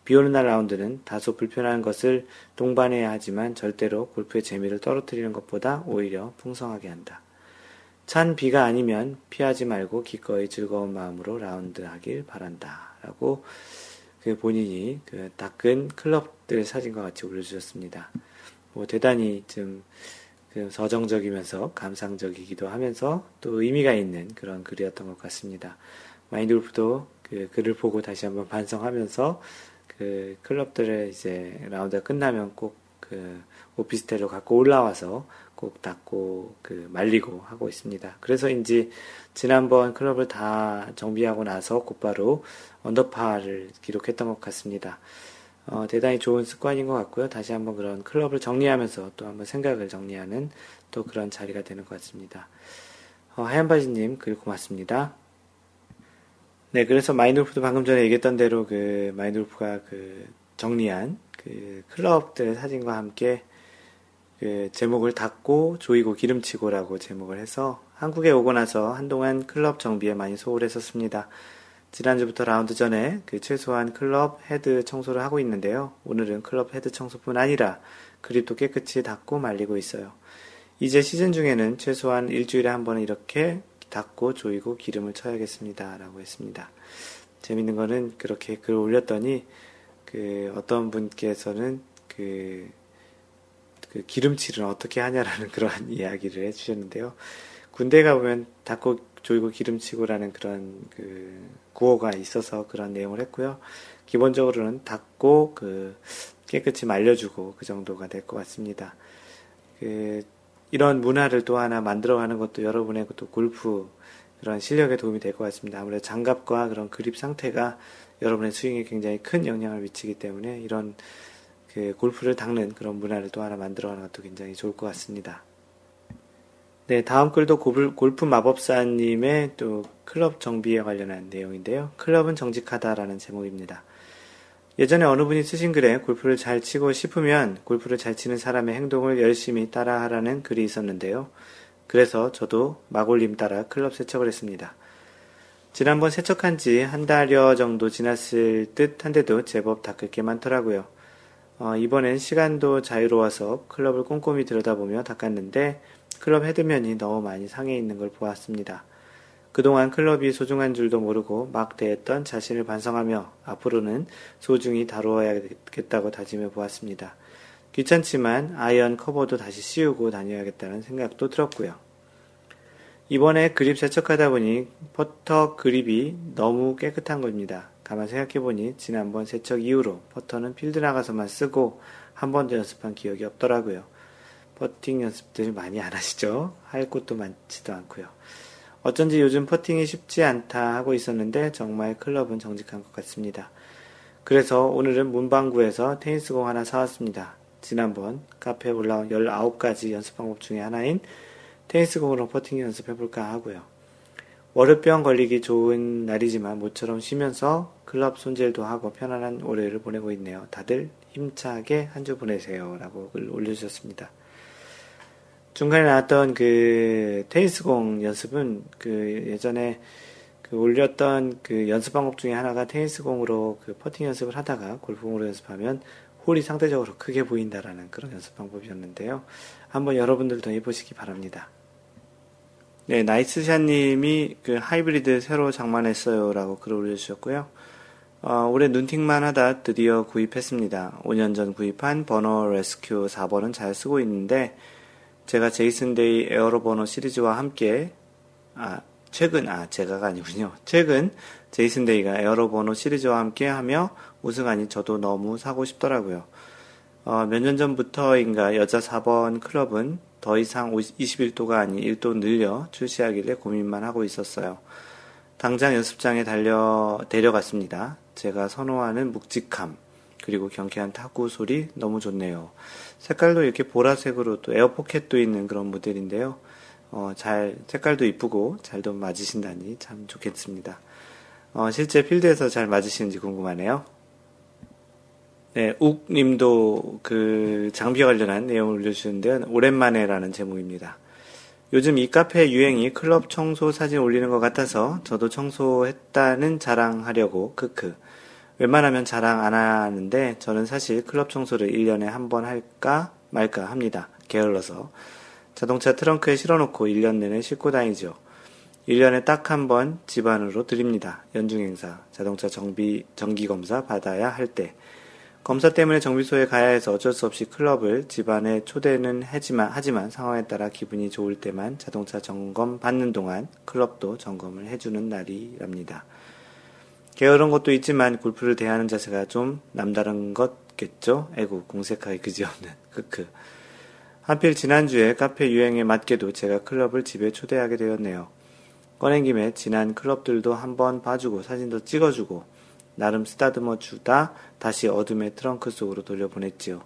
비오는 날 라운드는 다소 불편한 것을 동반해야 하지만 절대로 골프의 재미를 떨어뜨리는 것보다 오히려 풍성하게 한다. 찬 비가 아니면 피하지 말고 기꺼이 즐거운 마음으로 라운드 하길 바란다. 라고 그 본인이 그 닦은 클럽들 사진과 같이 올려주셨습니다. 뭐 대단히 좀 그 서정적이면서 감상적이기도 하면서 또 의미가 있는 그런 글이었던 것 같습니다. 마인드골프도 그 글을 보고 다시 한번 반성하면서 그 클럽들의 이제 라운드가 끝나면 꼭 그 오피스텔로 갖고 올라와서 꼭 닦고 그 말리고 하고 있습니다. 그래서인지 지난번 클럽을 다 정비하고 나서 곧바로 언더파를 기록했던 것 같습니다. 어, 대단히 좋은 습관인 것 같고요. 다시 한번 그런 클럽을 정리하면서 또 한번 생각을 정리하는 또 그런 자리가 되는 것 같습니다. 어, 하얀바지님 글 고맙습니다. 네, 그래서 마인드골프도 방금 전에 얘기했던 대로 그 마인드골프가 그 정리한 그 클럽들의 사진과 함께 그 제목을 닦고 조이고 기름치고라고 제목을 해서 한국에 오고 나서 한동안 클럽 정비에 많이 소홀했었습니다. 지난주부터 라운드 전에 그 최소한 클럽 헤드 청소를 하고 있는데요. 오늘은 클럽 헤드 청소뿐 아니라 그립도 깨끗이 닦고 말리고 있어요. 이제 시즌 중에는 최소한 일주일에 한 번은 이렇게 닦고 조이고 기름을 쳐야겠습니다. 라고 했습니다. 재밌는 거는 그렇게 글을 올렸더니 그 어떤 분께서는 그, 그 기름칠은 어떻게 하냐라는 그런 이야기를 해주셨는데요. 군대 가보면 닦고 조이고 기름치고라는 그런 그 구호가 있어서 그런 내용을 했고요. 기본적으로는 닦고 그 깨끗이 말려주고 그 정도가 될 것 같습니다. 그 이런 문화를 또 하나 만들어가는 것도 여러분의 또 골프 그런 실력에 도움이 될 것 같습니다. 아무래도 장갑과 그런 그립 상태가 여러분의 스윙에 굉장히 큰 영향을 미치기 때문에 이런 그 골프를 닦는 그런 문화를 또 하나 만들어가는 것도 굉장히 좋을 것 같습니다. 네, 다음 글도 골프 마법사님의 또 클럽 정비에 관련한 내용인데요. 클럽은 정직하다라는 제목입니다. 예전에 어느 분이 쓰신 글에 골프를 잘 치고 싶으면 골프를 잘 치는 사람의 행동을 열심히 따라하라는 글이 있었는데요. 그래서 저도 마골님 따라 클럽 세척을 했습니다. 지난번 세척한 지 한 달여 정도 지났을 듯 한데도 제법 닦을 게 많더라고요. 어, 이번엔 시간도 자유로워서 클럽을 꼼꼼히 들여다보며 닦았는데 클럽 헤드면이 너무 많이 상해 있는 걸 보았습니다. 그동안 클럽이 소중한 줄도 모르고 막 대했던 자신을 반성하며 앞으로는 소중히 다루어야겠다고 다짐해 보았습니다. 귀찮지만 아이언 커버도 다시 씌우고 다녀야겠다는 생각도 들었고요. 이번에 그립 세척하다 보니 퍼터 그립이 너무 깨끗한 겁니다. 가만 생각해보니 지난번 세척 이후로 퍼터는 필드 나가서만 쓰고 한 번도 연습한 기억이 없더라고요. 퍼팅 연습들 많이 안 하시죠? 할 것도 많지도 않고요. 어쩐지 요즘 퍼팅이 쉽지 않다 하고 있었는데 정말 클럽은 정직한 것 같습니다. 그래서 오늘은 문방구에서 테니스공 하나 사왔습니다. 지난번 카페에 올라온 열아홉 가지 연습 방법 중에 하나인 테니스공으로 퍼팅 연습해볼까 하고요. 월요병 걸리기 좋은 날이지만 모처럼 쉬면서 클럽 손질도 하고 편안한 월요일을 보내고 있네요. 다들 힘차게 한 주 보내세요 라고 글 올려주셨습니다. 중간에 나왔던 그 테니스공 연습은 그 예전에 그 올렸던 그 연습 방법 중에 하나가 테니스공으로 그 퍼팅 연습을 하다가 골프공으로 연습하면 홀이 상대적으로 크게 보인다라는 그런 연습 방법이었는데요. 한번 여러분들도 해보시기 바랍니다. 네, 나이스샷님이 그 하이브리드 새로 장만했어요 라고 글을 올려주셨고요. 어, 올해 눈팅만 하다 드디어 구입했습니다. 오 년 전 구입한 버너 레스큐 사 번은 잘 쓰고 있는데 제가 제이슨데이 에어로버너 시리즈와 함께 아 최근 아 제가가 아니군요. 최근 제이슨데이가 에어로버너 시리즈와 함께 하며 우승하니 저도 너무 사고 싶더라고요. 어, 몇 년 전부터인가 여자 사 번 클럽은 더 이상 이십일 도가 아닌 일 도 늘려 출시하길래 고민만 하고 있었어요. 당장 연습장에 달려 데려갔습니다. 제가 선호하는 묵직함 그리고 경쾌한 타구 소리 너무 좋네요. 색깔도 이렇게 보라색으로 또 에어포켓도 있는 그런 모델인데요. 어, 잘 색깔도 이쁘고 잘도 맞으신다니 참 좋겠습니다. 어, 실제 필드에서 잘 맞으시는지 궁금하네요. 네, 욱님도 그 장비 관련한 내용을 올려주셨는데요. 오랜만에 라는 제목입니다. 요즘 이 카페 유행이 클럽 청소 사진 올리는 것 같아서 저도 청소했다는 자랑하려고 크크. 웬만하면 자랑 안 하는데 저는 사실 클럽 청소를 일 년에 한 번 할까 말까 합니다. 게을러서. 자동차 트렁크에 실어놓고 일 년 내내 싣고 다니죠. 일 년에 딱 한 번 집안으로 드립니다. 연중 행사, 자동차 정비, 정기검사 받아야 할 때. 검사 때문에 정비소에 가야 해서 어쩔 수 없이 클럽을 집안에 초대는 하지만, 하지만 상황에 따라 기분이 좋을 때만 자동차 점검 받는 동안 클럽도 점검을 해주는 날이랍니다. 게으른 것도 있지만 골프를 대하는 자세가 좀 남다른 것겠죠? 에구, 공색하기 그지없는. 크크. 하필 지난주에 카페 유행에 맞게도 제가 클럽을 집에 초대하게 되었네요. 꺼낸 김에 지난 클럽들도 한번 봐주고 사진도 찍어주고 나름 쓰다듬어 주다 다시 어둠의 트렁크 속으로 돌려보냈지요.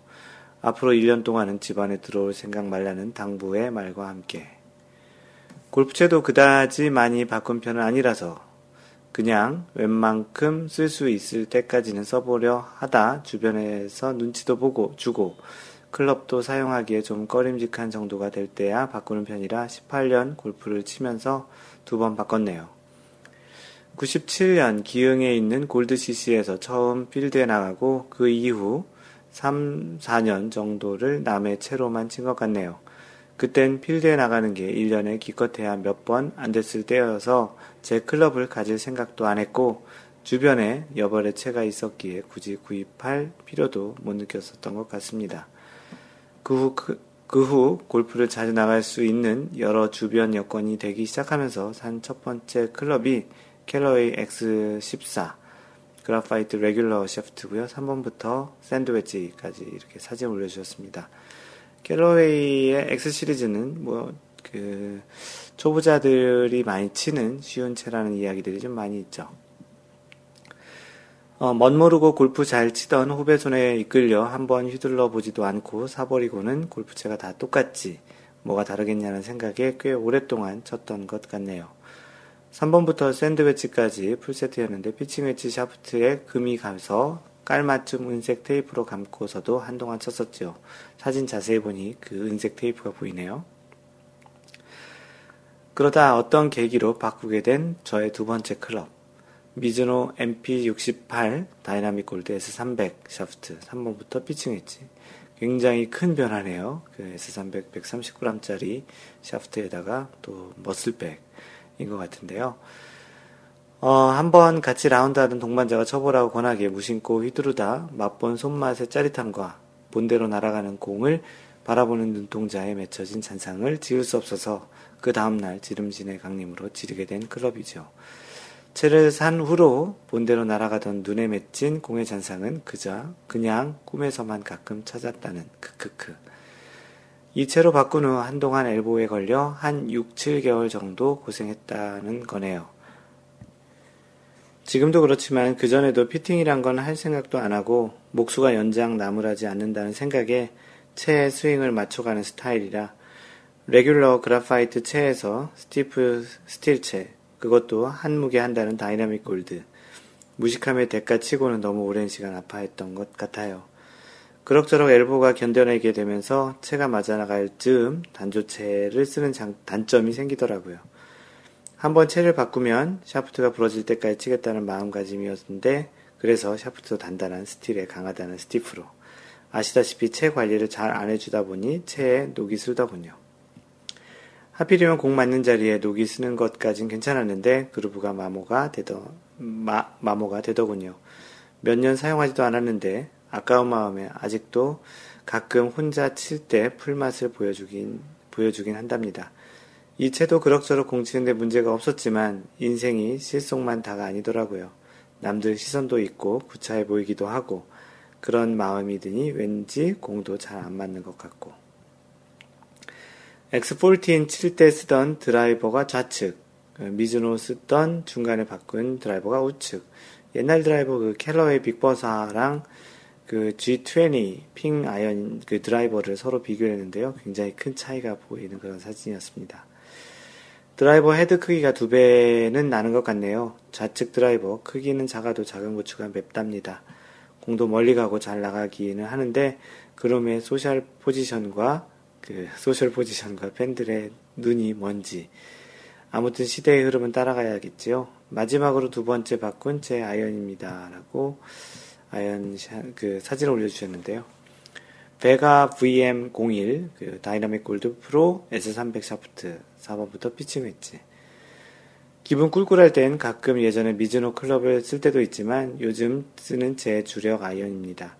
앞으로 일 년 동안은 집안에 들어올 생각 말라는 당부의 말과 함께. 골프채도 그다지 많이 바꾼 편은 아니라서 그냥 웬만큼 쓸 수 있을 때까지는 써보려 하다 주변에서 눈치도 보고 주고 클럽도 사용하기에 좀 꺼림직한 정도가 될 때야 바꾸는 편이라 십팔 년 골프를 치면서 두 번 바꿨네요. 구십칠 년 기흥에 있는 골드씨씨에서 처음 필드에 나가고 그 이후 삼, 사 년 정도를 남의 채로만 친 것 같네요. 그땐 필드에 나가는 게 일 년에 기껏해야 몇 번 안 됐을 때여서 제 클럽을 가질 생각도 안 했고 주변에 여벌의 채가 있었기에 굳이 구입할 필요도 못 느꼈었던 것 같습니다. 그 후, 그, 그 후 골프를 자주 나갈 수 있는 여러 주변 여건이 되기 시작하면서 산 첫 번째 클럽이 캘러웨이 엑스 십사 그라파이트 레귤러 샤프트고요. 삼 번부터 샌드웨지까지 이렇게 사진 올려주셨습니다. 캘러웨이의 X 시리즈는 뭐 그 초보자들이 많이 치는 쉬운 채라는 이야기들이 좀 많이 있죠. 어, 멋모르고 골프 잘 치던 후배 손에 이끌려 한번 휘둘러 보지도 않고 사버리고는 골프채가 다 똑같지 뭐가 다르겠냐는 생각에 꽤 오랫동안 쳤던 것 같네요. 삼 번부터 샌드웨치까지 풀세트였는데 피칭 웨지 샤프트에 금이 가서 깔맞춤 은색 테이프로 감고서도 한동안 쳤었죠. 사진 자세히 보니 그 은색 테이프가 보이네요. 그러다 어떤 계기로 바꾸게 된 저의 두 번째 클럽. 미즈노 엠피 육십팔 다이나믹골드 에스 삼백 샤프트 삼 번부터 피칭 웨지. 굉장히 큰 변화네요. 그 에스 삼백 백삼십구 그램짜리 샤프트에다가 또 머슬백인 것 같은데요. 어, 한번 같이 라운드하던 동반자가 쳐보라고 권하기에 무심코 휘두르다 맛본 손맛의 짜릿함과 본대로 날아가는 공을 바라보는 눈동자에 맺혀진 잔상을 지울 수 없어서 그 다음날 지름신의 강림으로 지르게 된 클럽이죠. 채를 산 후로 본대로 날아가던 눈에 맺힌 공의 잔상은 그저 그냥 꿈에서만 가끔 찾았다는 크크크. 이 채로 바꾼 후 한동안 엘보에 걸려 한 육, 칠 개월 정도 고생했다는 거네요. 지금도 그렇지만 그전에도 피팅이란 건 할 생각도 안 하고 목수가 연장 나무라지 않는다는 생각에 채의 스윙을 맞춰가는 스타일이라 레귤러 그라파이트 채에서 스티프 스틸채 그것도 한 무게 한다는 다이나믹 골드. 무식함의 대가 치고는 너무 오랜 시간 아파했던 것 같아요. 그럭저럭 엘보가 견뎌내게 되면서 채가 맞아나갈 즈음 단조채를 쓰는 장, 단점이 생기더라고요. 한번 채를 바꾸면 샤프트가 부러질 때까지 치겠다는 마음가짐이었는데 그래서 샤프트도 단단한 스틸에 강하다는 스티프로. 아시다시피 채 관리를 잘 안 해주다 보니 채에 녹이 슬더군요. 하필이면 공 맞는 자리에 녹이 쓰는 것까진 괜찮았는데 그루브가 마모가 되더, 마, 마모가 되더군요. 몇 년 사용하지도 않았는데 아까운 마음에 아직도 가끔 혼자 칠 때 풀맛을 보여주긴, 보여주긴 한답니다. 이 채도 그럭저럭 공 치는데 문제가 없었지만 인생이 실속만 다가 아니더라고요. 남들 시선도 있고 구차해 보이기도 하고 그런 마음이 드니 왠지 공도 잘 안 맞는 것 같고. 엑스 십사 칠 때 쓰던 드라이버가 좌측, 미즈노 쓰던 중간에 바꾼 드라이버가 우측, 옛날 드라이버 그 캘러웨이 빅버사랑 그 지 이십 핑 아이언 그 드라이버를 서로 비교했는데요. 굉장히 큰 차이가 보이는 그런 사진이었습니다. 드라이버 헤드 크기가 두 배는 나는 것 같네요. 좌측 드라이버 크기는 작아도 작은 고추가 맵답니다. 공도 멀리 가고 잘 나가기는 하는데 그럼에 소셜 포지션과 그 소셜 포지션과 팬들의 눈이 뭔지 아무튼 시대의 흐름은 따라가야겠지요. 마지막으로 두 번째 바꾼 제 아이언입니다 라고 아이언 그 사진을 올려주셨는데요. 베가 브이엠 공일 그 다이나믹 골드 프로 에스 삼백 샤프트 사 번부터 피칭 웨지. 기분 꿀꿀할 땐 가끔 예전에 미즈노 클럽을 쓸 때도 있지만 요즘 쓰는 제 주력 아이언입니다.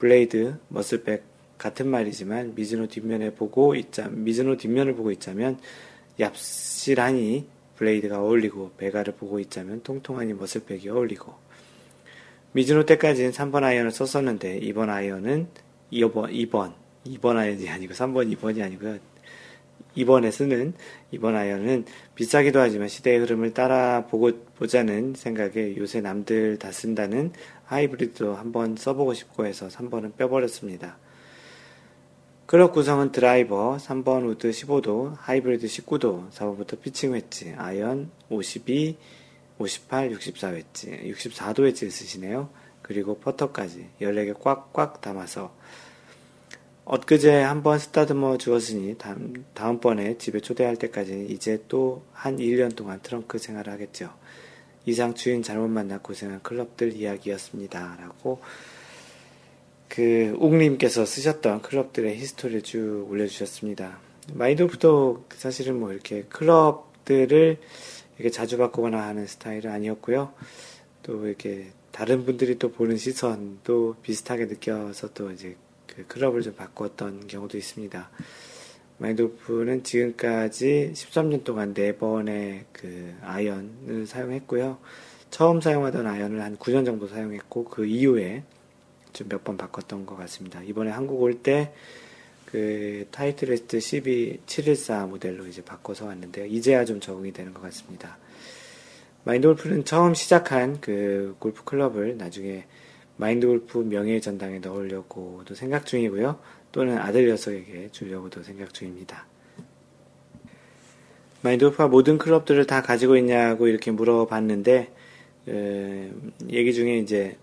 블레이드 머슬백 같은 말이지만 미즈노 뒷면에 보고 있자, 미즈노 뒷면을 보고 있자면 얍실하니 블레이드가 어울리고 베가를 보고 있자면 통통하니 머슬백이 어울리고. 미즈노 때까지는 삼 번 아이언을 썼었는데 이번 아이언은 이번, 이번, 이번 아이언이 아니고 삼 번, 이 번이 아니고요. 이번에 쓰는 이번 아이언은 비싸기도 하지만 시대의 흐름을 따라 보고 보자는 생각에 요새 남들 다 쓴다는 하이브리드도 한번 써보고 싶고 해서 삼 번은 빼버렸습니다. 클럽 구성은 드라이버 삼 번 우드 십오 도, 하이브리드 십구 도, 사 번부터 피칭 웨지, 아이언 오십이, 오십팔, 육십사 웨지, 육십사 도 웨지를 쓰시네요. 그리고 퍼터까지 열네 개 꽉꽉 담아서 엊그제 한번 쓰다듬어 주었으니 다음, 다음번에 집에 초대할 때까지는 이제 또 한 일 년 동안 트렁크 생활을 하겠죠. 이상 주인 잘못 만나 고생한 클럽들 이야기였습니다. 라고 그 옥님께서 쓰셨던 클럽들의 히스토리를 쭉 올려주셨습니다. 마인드골프도 사실은 뭐 이렇게 클럽들을 이렇게 자주 바꾸거나 하는 스타일은 아니었고요. 또 이렇게 다른 분들이 또 보는 시선도 비슷하게 느껴서 또 이제 그 클럽을 좀 바꿨던 경우도 있습니다. 마인드골프는 지금까지 십삼 년 동안 네 번의 그 아이언을 사용했고요. 처음 사용하던 아이언을 한 구 년 정도 사용했고, 그 이후에 좀 몇 번 바꿨던 것 같습니다. 이번에 한국 올 때 그 타이틀레스트 칠백십사 모델로 이제 바꿔서 왔는데요. 이제야 좀 적응이 되는 것 같습니다. 마인드골프는 처음 시작한 그 골프 클럽을 나중에 마인드골프 명예의 전당에 넣으려고도 생각 중이고요. 또는 아들 녀석에게 주려고도 생각 중입니다. 마인드골프가 모든 클럽들을 다 가지고 있냐고 이렇게 물어봤는데, 음, 얘기 중에 이제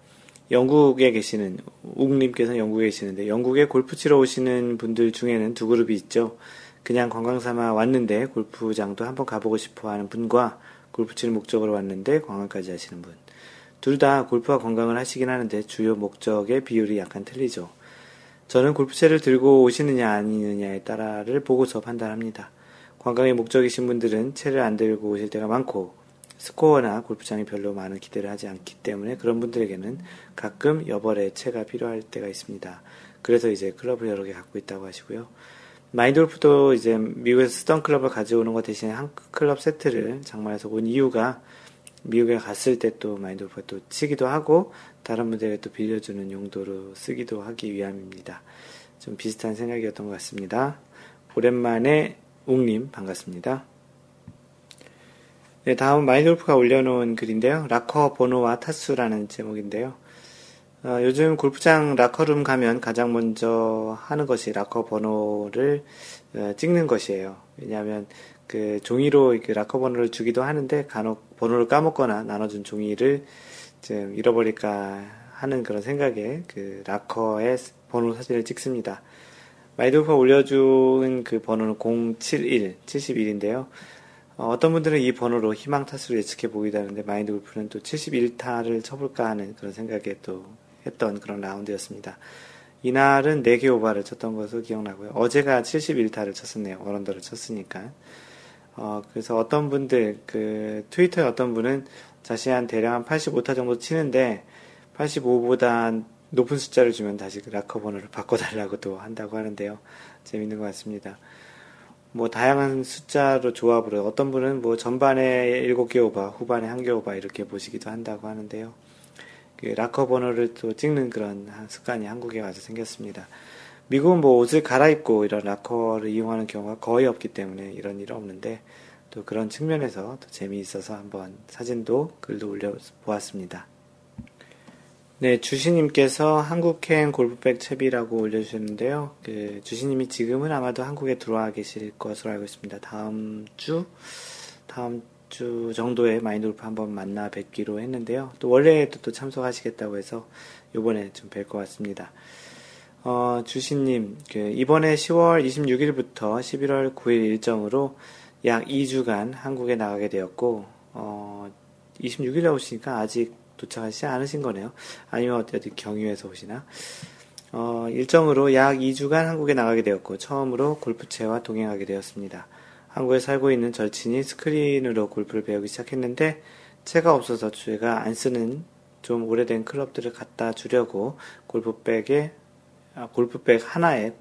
영국에 계시는 욱님께서는 영국에 계시는데, 영국에 골프 치러 오시는 분들 중에는 두 그룹이 있죠. 그냥 관광삼아 왔는데 골프장도 한번 가보고 싶어 하는 분과 골프 치는 목적으로 왔는데 관광까지 하시는 분. 둘 다 골프와 관광을 하시긴 하는데 주요 목적의 비율이 약간 틀리죠. 저는 골프채를 들고 오시느냐 아니느냐에 따라를 보고서 판단합니다. 관광의 목적이신 분들은 채를 안 들고 오실 때가 많고 스코어나 골프장이 별로 많은 기대를 하지 않기 때문에 그런 분들에게는 가끔 여벌의 채가 필요할 때가 있습니다. 그래서 이제 클럽을 여러 개 갖고 있다고 하시고요. 마인드골프도 이제 미국에서 쓰던 클럽을 가져오는 것 대신에 한 클럽 세트를 장만해서 온 이유가 미국에 갔을 때 또 마인드골프가 또 치기도 하고 다른 분들에게 또 빌려주는 용도로 쓰기도 하기 위함입니다. 좀 비슷한 생각이었던 것 같습니다. 오랜만에 웅님 반갑습니다. 네, 다음 마인드골프가 올려놓은 글인데요. 라커 번호와 타수라는 제목인데요. 어, 요즘 골프장 라커룸 가면 가장 먼저 하는 것이 라커 번호를 어, 찍는 것이에요. 왜냐하면 그 종이로 이렇게 라커 번호를 주기도 하는데 간혹 번호를 까먹거나 나눠준 종이를 좀 잃어버릴까 하는 그런 생각에 그 라커의 번호 사진을 찍습니다. 마인드골프가 올려준 그 번호는 공칠일, 칠십일인데요. 어, 어떤 분들은 이 번호로 희망 타수를 예측해 보기도 하는데 마인드골프는 또 칠십일 타를 쳐볼까 하는 그런 생각에 또 했던 그런 라운드였습니다. 이날은 네 개 오바를 쳤던 것으로 기억나고요. 어제가 칠십일 타를 쳤었네요. 원언더를 쳤으니까. 어, 그래서 어떤 분들, 그, 트위터에 어떤 분은 자신이 한 대략 한 팔십오 타 정도 치는데, 팔십오보다 높은 숫자를 주면 다시 그 라커 번호를 바꿔달라고도 한다고 하는데요. 재밌는 것 같습니다. 뭐, 다양한 숫자로 조합으로, 어떤 분은 뭐, 전반에 일곱 개 오바, 후반에 한 개 오바 이렇게 보시기도 한다고 하는데요. 그 라커 번호를 또 찍는 그런 습관이 한국에 와서 생겼습니다. 미국은 뭐 옷을 갈아입고 이런 라커를 이용하는 경우가 거의 없기 때문에 이런 일은 없는데 또 그런 측면에서 또 재미있어서 한번 사진도 글도 올려보았습니다. 네, 주신님께서 한국행 골프백 채비라고 올려주셨는데요. 그 주신님이 지금은 아마도 한국에 들어와 계실 것으로 알고 있습니다. 다음 주, 다음 주 정도에 마인드골프 한번 만나 뵙기로 했는데요. 또 원래도 또 참석하시겠다고 해서 요번에 좀 뵐 것 같습니다. 어, 주신님, 그, 이번에 시월 이십육일부터 십일월 구일 일정으로 약 이 주간 한국에 나가게 되었고, 어, 이십육일에 오시니까 아직 도착하시지 않으신 거네요. 아니면 어디, 어디 경유해서 오시나? 어, 일정으로 약 이 주간 한국에 나가게 되었고, 처음으로 골프채와 동행하게 되었습니다. 한국에 살고 있는 절친이 스크린으로 골프를 배우기 시작했는데, 채가 없어서 제가 안 쓰는 좀 오래된 클럽들을 갖다 주려고 골프백에 아, 골프백 하나에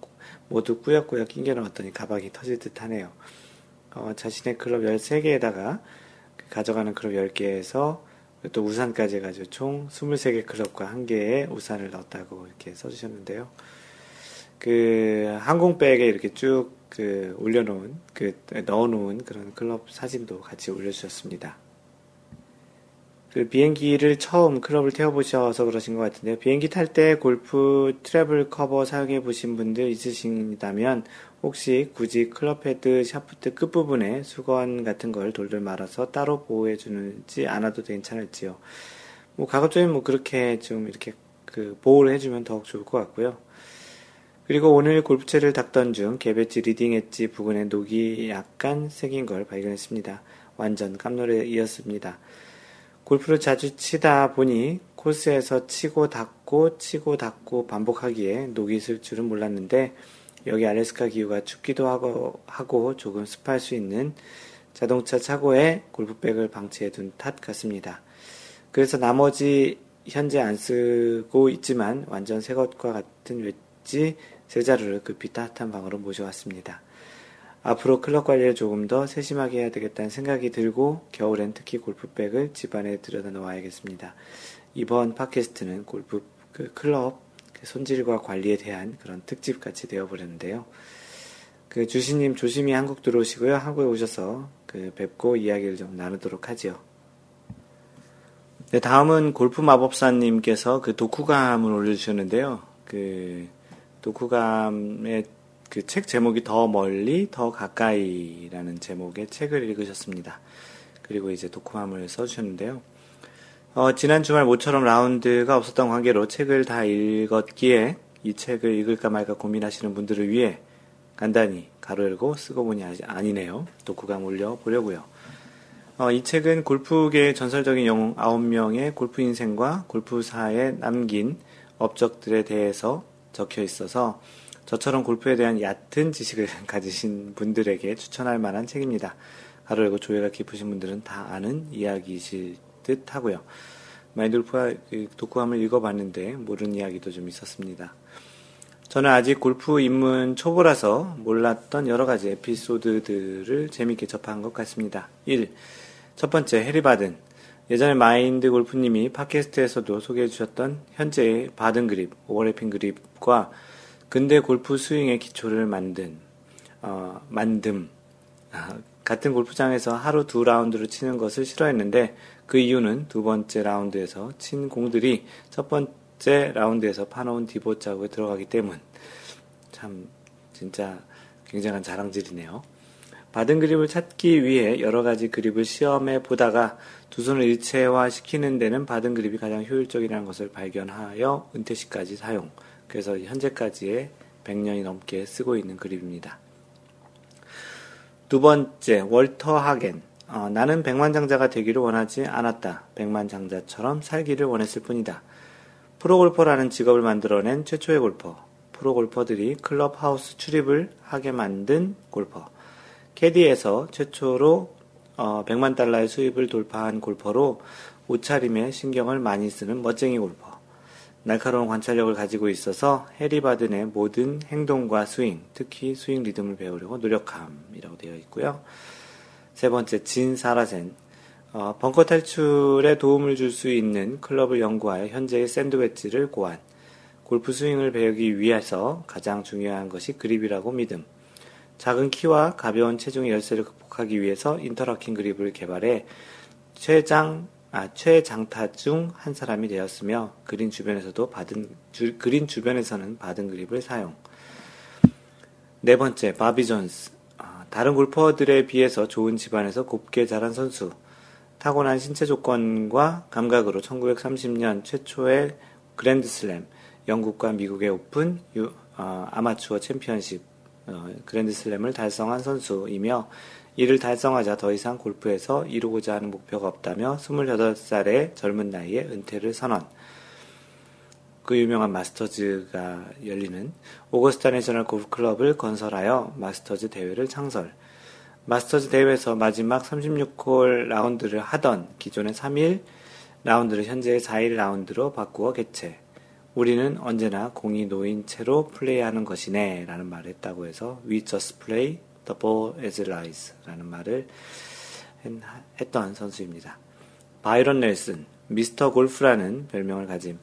모두 꾸역꾸역 낑겨 넣었더니 가방이 터질 듯 하네요. 어, 자신의 클럽 열세 개에다가 가져가는 클럽 열 개에서 또 우산까지 해가지고 총 스물세 개 클럽과 한 개의 우산을 넣었다고 이렇게 써주셨는데요. 그, 항공백에 이렇게 쭉 그 올려놓은, 그, 넣어놓은 그런 클럽 사진도 같이 올려주셨습니다. 그 비행기를 처음 클럽을 태워보셔서 그러신 것 같은데요. 비행기 탈 때 골프 트래블 커버 사용해보신 분들 있으신다면 혹시 굳이 클럽 헤드, 샤프트 끝부분에 수건 같은 걸 돌돌 말아서 따로 보호해주지 않아도 괜찮을지요. 뭐 가급적이면 뭐 그렇게 좀 이렇게 그 보호를 해주면 더욱 좋을 것 같고요. 그리고 오늘 골프채를 닦던 중 개배지 리딩 엣지 부근에 녹이 약간 생긴 걸 발견했습니다. 완전 깜놀에 이었습니다. 골프를 자주 치다 보니 코스에서 치고 닦고 치고 닦고 반복하기에 녹이 있을 줄은 몰랐는데 여기 알래스카 기후가 춥기도 하고, 하고 조금 습할 수 있는 자동차 차고에 골프백을 방치해 둔 탓 같습니다. 그래서 나머지 현재 안 쓰고 있지만 완전 새 것과 같은 웨지 세자루를 급히 따뜻한 방으로 모셔왔습니다. 앞으로 클럽 관리를 조금 더 세심하게 해야 되겠다는 생각이 들고 겨울엔 특히 골프백을 집안에 들여다 놓아야겠습니다. 이번 팟캐스트는 골프 그 클럽 손질과 관리에 대한 그런 특집같이 되어버렸는데요. 그 주신님 조심히 한국 들어오시고요. 한국에 오셔서 그 뵙고 이야기를 좀 나누도록 하지요. 네, 다음은 골프 마법사님께서 그 독후감을 올려주셨는데요. 그 독후감의 그 책 제목이 더 멀리, 더 가까이라는 제목의 책을 읽으셨습니다. 그리고 이제 독후감을 써주셨는데요. 어, 지난 주말 모처럼 라운드가 없었던 관계로 책을 다 읽었기에 이 책을 읽을까 말까 고민하시는 분들을 위해 간단히 가로 열고 쓰고 보니 아시, 아니네요. 독후감 올려보려고요. 어, 이 책은 골프계의 전설적인 영웅 아홉 명의 골프 인생과 골프사에 남긴 업적들에 대해서 적혀 있어서 저처럼 골프에 대한 얕은 지식을 가지신 분들에게 추천할 만한 책입니다. 가로 열고 조예가 깊으신 분들은 다 아는 이야기이실 듯 하고요. 마인드골프와 독후감을 읽어봤는데 모르는 이야기도 좀 있었습니다. 저는 아직 골프 입문 초보라서 몰랐던 여러가지 에피소드들을 재밌게 접한 것 같습니다. 일. 첫번째, 해리바든. 예전에 마인드 골프님이 팟캐스트에서도 소개해주셨던 현재의 바든 그립, 오버래핑 그립과 근대 골프 스윙의 기초를 만든 어, 만듦. 같은 골프장에서 하루 두 라운드를 치는 것을 싫어했는데 그 이유는 두 번째 라운드에서 친 공들이 첫 번째 라운드에서 파놓은 디봇 자국에 들어가기 때문. 참 진짜 굉장한 자랑질이네요. 받은 그립을 찾기 위해 여러가지 그립을 시험해 보다가 두 손을 일체화시키는 데는 받은 그립이 가장 효율적이라는 것을 발견하여 은퇴시까지 사용, 그래서 현재까지의 백 년이 넘게 쓰고 있는 그립입니다. 두 번째, 월터 하겐. 어, 나는 백만장자가 되기를 원하지 않았다. 백만장자처럼 살기를 원했을 뿐이다. 프로골퍼라는 직업을 만들어낸 최초의 골퍼. 프로골퍼들이 클럽하우스 출입을 하게 만든 골퍼. 캐디에서 최초로 어, 백만 달러의 수입을 돌파한 골퍼로 옷차림에 신경을 많이 쓰는 멋쟁이 골퍼. 날카로운 관찰력을 가지고 있어서 해리 바든의 모든 행동과 스윙, 특히 스윙 리듬을 배우려고 노력함이라고 되어 있고요. 세 번째, 진 사라센. 어, 벙커 탈출에 도움을 줄 수 있는 클럽을 연구하여 현재의 샌드웨지를 고안. 골프 스윙을 배우기 위해서 가장 중요한 것이 그립이라고 믿음. 작은 키와 가벼운 체중의 열쇠를 극복하기 위해서 인터라킹 그립을 개발해 최장 아, 최장타 중 한 사람이 되었으며, 그린 주변에서도 받은, 주, 그린 주변에서는 받은 그립을 사용. 네 번째, 바비 존스. 아, 다른 골퍼들에 비해서 좋은 집안에서 곱게 자란 선수. 타고난 신체 조건과 감각으로 천구백삼십 년 최초의 그랜드슬램, 영국과 미국의 오픈 유, 어, 아마추어 챔피언십, 어, 그랜드슬램을 달성한 선수이며, 이를 달성하자 더 이상 골프에서 이루고자 하는 목표가 없다며 스물여덟 살의 젊은 나이에 은퇴를 선언. 그 유명한 마스터즈가 열리는 오거스타 내셔널 골프클럽을 건설하여 마스터즈 대회를 창설. 마스터즈 대회에서 마지막 삼십육 홀 라운드를 하던 기존의 삼 일 라운드를 현재의 사 일 라운드로 바꾸어 개최. 우리는 언제나 공이 놓인 채로 플레이하는 것이네 라는 말을 했다고 해서 We just play The ball as it lies 라는 말을 했던 선수입니다. 바이런 넬슨, 미스터 골프라는 별명을 가짐.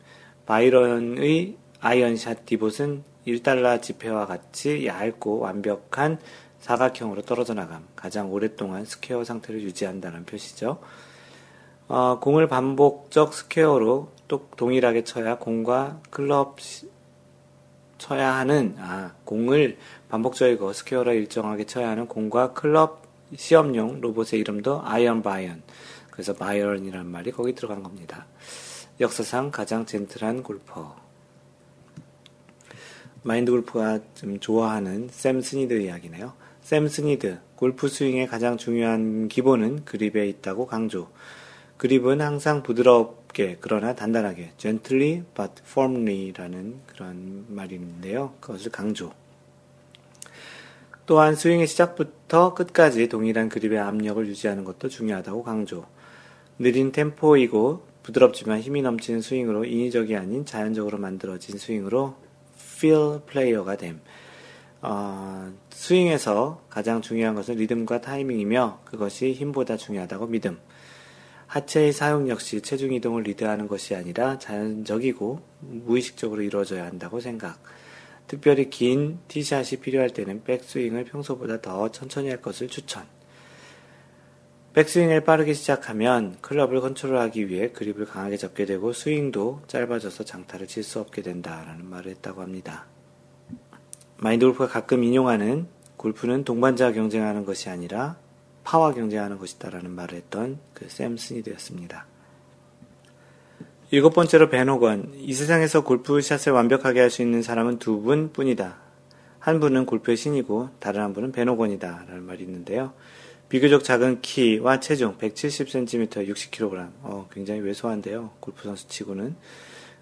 바이런의 아이언샷 디봇은 일 달러 지폐와 같이 얇고 완벽한 사각형으로 떨어져 나감. 가장 오랫동안 스퀘어 상태를 유지한다는 표시죠. 어, 공을 반복적 스퀘어로 또 동일하게 쳐야 공과 클럽 시, 쳐야 하는 아 공을 반복적이고 스퀘어라 일정하게 쳐야 하는 공과 클럽 시험용 로봇의 이름도 아이언 바이언, 그래서 바이언이라는 말이 거기 들어간 겁니다. 역사상 가장 젠틀한 골퍼. 마인드 골프가 좀 좋아하는 샘 스니드 이야기네요. 샘 스니드, 골프 스윙의 가장 중요한 기본은 그립에 있다고 강조. 그립은 항상 부드럽게 그러나 단단하게 gently but firmly 라는 그런 말인데요. 그것을 강조. 또한 스윙의 시작부터 끝까지 동일한 그립의 압력을 유지하는 것도 중요하다고 강조. 느린 템포이고 부드럽지만 힘이 넘치는 스윙으로 인위적이 아닌 자연적으로 만들어진 스윙으로 필 플레이어가 됨. 어, 스윙에서 가장 중요한 것은 리듬과 타이밍이며 그것이 힘보다 중요하다고 믿음. 하체의 사용 역시 체중 이동을 리드하는 것이 아니라 자연적이고 무의식적으로 이루어져야 한다고 생각. 특별히 긴 티샷이 필요할 때는 백스윙을 평소보다 더 천천히 할 것을 추천. 백스윙을 빠르게 시작하면 클럽을 컨트롤하기 위해 그립을 강하게 잡게 되고 스윙도 짧아져서 장타를 칠 수 없게 된다라는 말을 했다고 합니다. 마인드골프가 가끔 인용하는 골프는 동반자와 경쟁하는 것이 아니라 파와 경쟁하는 것이다라는 말을 했던 그 샘 스니드였습니다. 일곱 번째로 벤호건. 이 세상에서 골프샷을 완벽하게 할 수 있는 사람은 두 분 뿐이다. 한 분은 골프의 신이고 다른 한 분은 벤호건이다 라는 말이 있는데요. 비교적 작은 키와 체중 백칠십 센티미터, 육십 킬로그램. 어, 굉장히 왜소한데요. 골프 선수 치고는.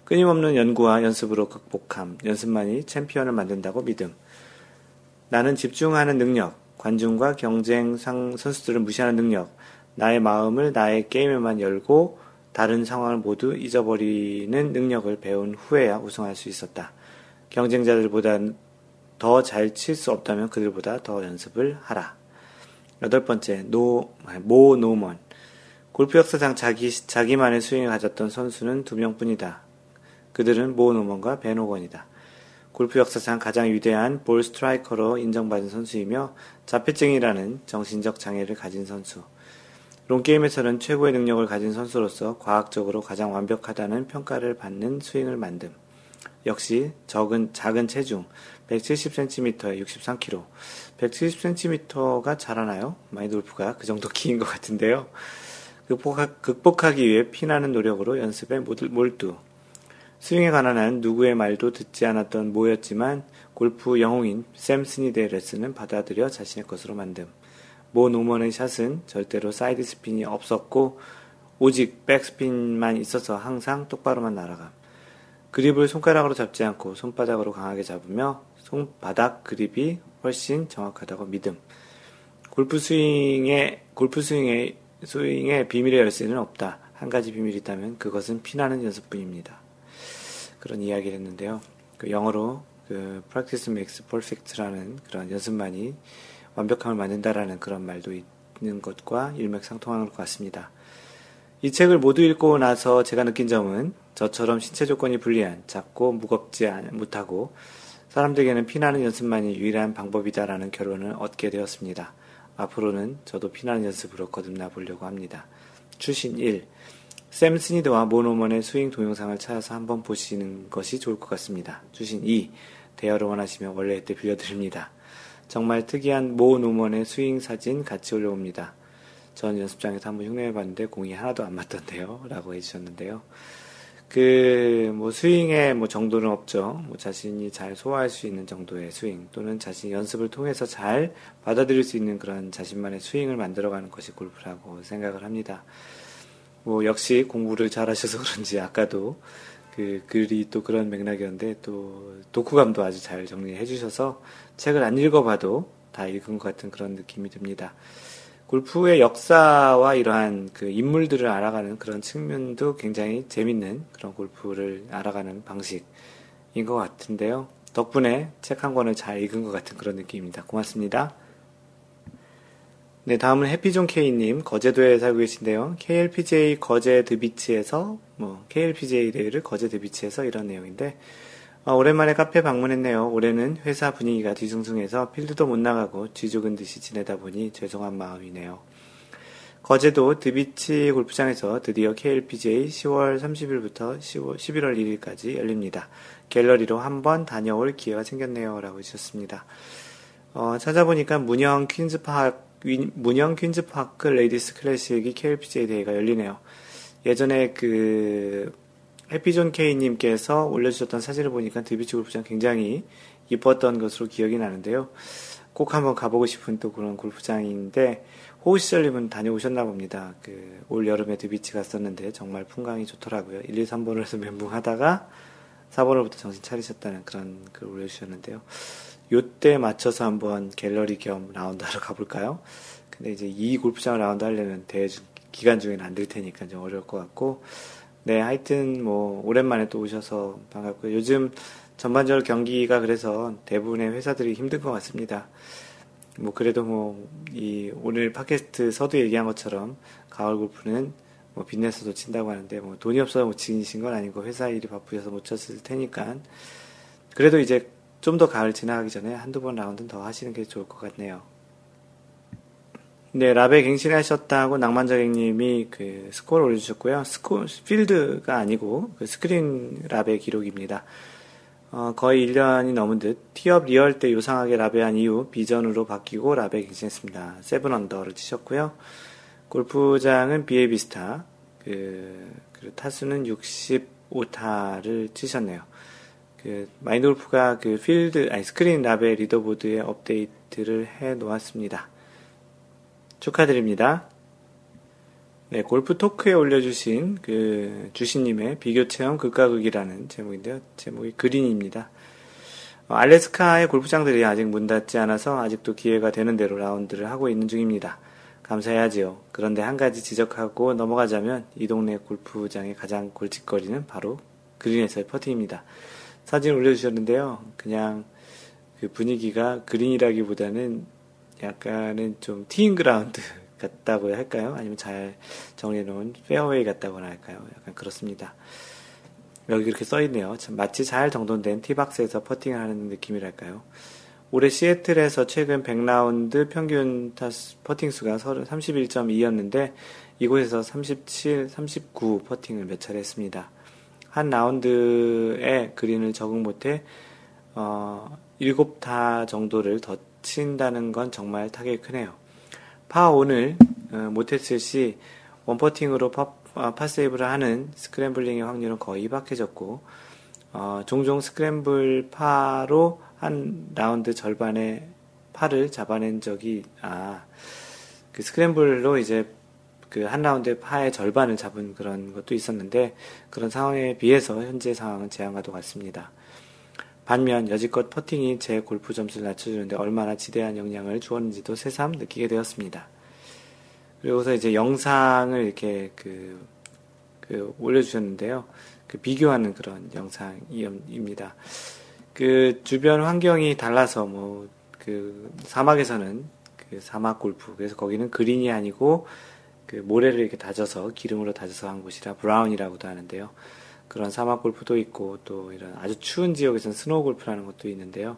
끊임없는 연구와 연습으로 극복함. 연습만이 챔피언을 만든다고 믿음. 나는 집중하는 능력, 관중과 경쟁 상 선수들을 무시하는 능력, 나의 마음을 나의 게임에만 열고 다른 상황을 모두 잊어버리는 능력을 배운 후에야 우승할 수 있었다. 경쟁자들보다 더 잘 칠 수 없다면 그들보다 더 연습을 하라. 여덟 번째, 노, 모 노먼. 골프 역사상 자기, 자기만의 스윙을 가졌던 선수는 두 명뿐이다. 그들은 모 노먼과 벤 호건이다. 골프 역사상 가장 위대한 볼 스트라이커로 인정받은 선수이며 자폐증이라는 정신적 장애를 가진 선수. 롱게임에서는 최고의 능력을 가진 선수로서 과학적으로 가장 완벽하다는 평가를 받는 스윙을 만듦. 역시 적은, 작은 체중, 백칠십 센티미터에 육십삼 킬로그램. 백칠십 센티미터가 자라나요? 마인드골프가 그 정도 키인 것 같은데요. 극복하, 극복하기 위해 피나는 노력으로 연습에 몰두. 스윙에 관한 한 누구의 말도 듣지 않았던 모였지만 골프 영웅인 샘 스니드의 레슨은 받아들여 자신의 것으로 만듦. 모 노먼의 샷은 절대로 사이드 스핀이 없었고 오직 백스핀만 있어서 항상 똑바로만 날아감. 그립을 손가락으로 잡지 않고 손바닥으로 강하게 잡으며 손바닥 그립이 훨씬 정확하다고 믿음. 골프 스윙에, 골프 스윙에, 스윙에 비밀의 열쇠는 없다. 한 가지 비밀이 있다면 그것은 피나는 연습뿐입니다. 그런 이야기를 했는데요. 그 영어로 그 practice makes perfect라는 그런 연습만이 완벽함을 만든다라는 그런 말도 있는 것과 일맥상통하는 것 같습니다. 이 책을 모두 읽고 나서 제가 느낀 점은 저처럼 신체 조건이 불리한, 작고 무겁지 못하고 사람들에게는 피나는 연습만이 유일한 방법이다라는 결론을 얻게 되었습니다. 앞으로는 저도 피나는 연습으로 거듭나 보려고 합니다. 주신 일. 샘 스니드와 모 노먼의 스윙 동영상을 찾아서 한번 보시는 것이 좋을 것 같습니다. 주신 이. 대여를 원하시면 원래 이때 빌려드립니다. 정말 특이한 모 노먼의 스윙 사진 같이 올려봅니다. 전 연습장에서 한번 흉내해봤는데 공이 하나도 안 맞던데요 라고 해주셨는데요. 그 뭐 스윙의 뭐 정도는 없죠. 뭐 자신이 잘 소화할 수 있는 정도의 스윙 또는 자신이 연습을 통해서 잘 받아들일 수 있는 그런 자신만의 스윙을 만들어가는 것이 골프라고 생각을 합니다. 뭐 역시 공부를 잘하셔서 그런지 아까도 그 글이 또 그런 맥락이었는데 또 독후감도 아주 잘 정리해 주셔서 책을 안 읽어봐도 다 읽은 것 같은 그런 느낌이 듭니다. 골프의 역사와 이러한 그 인물들을 알아가는 그런 측면도 굉장히 재밌는 그런 골프를 알아가는 방식인 것 같은데요. 덕분에 책 한 권을 잘 읽은 것 같은 그런 느낌입니다. 고맙습니다. 네, 다음은 해피존 K님, 거제도에 살고 계신데요. 케이엘피지에이 거제 드비치에서, 뭐, 케이엘피지에이 대회를 거제 드비치에서 이런 내용인데, 어, 오랜만에 카페 방문했네요. 올해는 회사 분위기가 뒤숭숭해서 필드도 못 나가고 쥐죽은 듯이 지내다 보니 죄송한 마음이네요. 거제도 드비치 골프장에서 드디어 케이엘피지에이 시월 삼십일부터 십일월 일일까지 열립니다. 갤러리로 한번 다녀올 기회가 생겼네요. 라고 해주셨습니다. 어, 찾아보니까 문영 퀸즈파크 문영 퀸즈파크 레이디스 클래식이 케이엘피지에이 대회가 열리네요. 예전에 그 해피존 K님께서 올려주셨던 사진을 보니까 드비치 골프장 굉장히 이뻤던 것으로 기억이 나는데요. 꼭 한번 가보고 싶은 또 그런 골프장인데 호우시절님은 다녀오셨나 봅니다. 그 올 여름에 드비치 갔었는데 정말 풍광이 좋더라고요. 일, 이, 삼 번을 해서 멘붕하다가 사 번으로부터 정신 차리셨다는 그런 글을 올려주셨는데요. 요때 맞춰서 한번 갤러리 겸 라운드하러 가볼까요? 근데 이제 이 골프장을 라운드 하려면 대회 중, 기간 중에는 안 될 테니까 좀 어려울 것 같고, 네, 하여튼 뭐 오랜만에 또 오셔서 반갑고요. 요즘 전반적으로 경기가 그래서 대부분의 회사들이 힘든 것 같습니다. 뭐 그래도 뭐 이 오늘 팟캐스트 서두 얘기한 것처럼 가을 골프는 뭐 빚내서도 친다고 하는데 뭐 돈이 없어서 못 치신 건 아니고 회사 일이 바쁘셔서 못 쳤을 테니까 그래도 이제 좀 더 가을 지나가기 전에 한두 번 라운드는 더 하시는 게 좋을 것 같네요. 네, 라베 갱신하셨다고 낭만자객님이 그 스코어를 올려주셨고요. 스코 필드가 아니고 그 스크린 라베 기록입니다. 어, 거의 일 년이 넘은 듯 티업 리얼 때 요상하게 라베한 이후 비전으로 바뀌고 라베 갱신했습니다. 세븐 언더를 치셨고요. 골프장은 비에 비스타, 그, 그 타수는 육십오 타를 치셨네요. 그 마인드골프가 그 필드 아니 스크린 라베 리더보드에 업데이트를 해 놓았습니다. 축하드립니다. 네, 골프 토크에 올려주신 그 주신님의 비교 체험 극과 극이라는 제목인데요. 제목이 그린입니다. 어, 알래스카의 골프장들이 아직 문 닫지 않아서 아직도 기회가 되는 대로 라운드를 하고 있는 중입니다. 감사해야지요. 그런데 한 가지 지적하고 넘어가자면 이 동네 골프장의 가장 골칫거리는 바로 그린에서의 퍼팅입니다. 사진 올려주셨는데요. 그냥 그 분위기가 그린이라기보다는 약간은 좀 티잉그라운드 같다고 할까요? 아니면 잘 정리해놓은 페어웨이 같다고나 할까요? 약간 그렇습니다. 여기 이렇게 써있네요. 마치 잘 정돈된 티박스에서 퍼팅을 하는 느낌이랄까요? 올해 시애틀에서 최근 백 라운드 평균 타수, 퍼팅 수가 삼십일 점 이였는데 이곳에서 삼십칠, 삼십구 퍼팅을 몇 차례 했습니다. 한 라운드에 그린을 적응 못해 어, 일곱 타 정도를 더 친다는 건 정말 타격이 크네요. 파오를 어, 못했을 시 원퍼팅으로 파, 아, 파세이브를 하는 스크램블링의 확률은 거의 희박해졌고 어, 종종 스크램블 파로 한 라운드 절반에 파를 잡아낸 적이 아 그 스크램블로 이제 그 한 라운드에 파의 절반을 잡은 그런 것도 있었는데 그런 상황에 비해서 현재 상황은 제한과도 같습니다. 반면 여지껏 퍼팅이 제 골프 점수를 낮춰주는데 얼마나 지대한 영향을 주었는지도 새삼 느끼게 되었습니다. 그리고서 이제 영상을 이렇게 그, 그 올려주셨는데요. 그 비교하는 그런 영상입니다. 그 주변 환경이 달라서 뭐 그 사막에서는 그 사막 골프 그래서 거기는 그린이 아니고 그 모래를 이렇게 다져서 기름으로 다져서 한 곳이라 브라운이라고도 하는데요. 그런 사막 골프도 있고 또 이런 아주 추운 지역에서는 스노우 골프라는 것도 있는데요.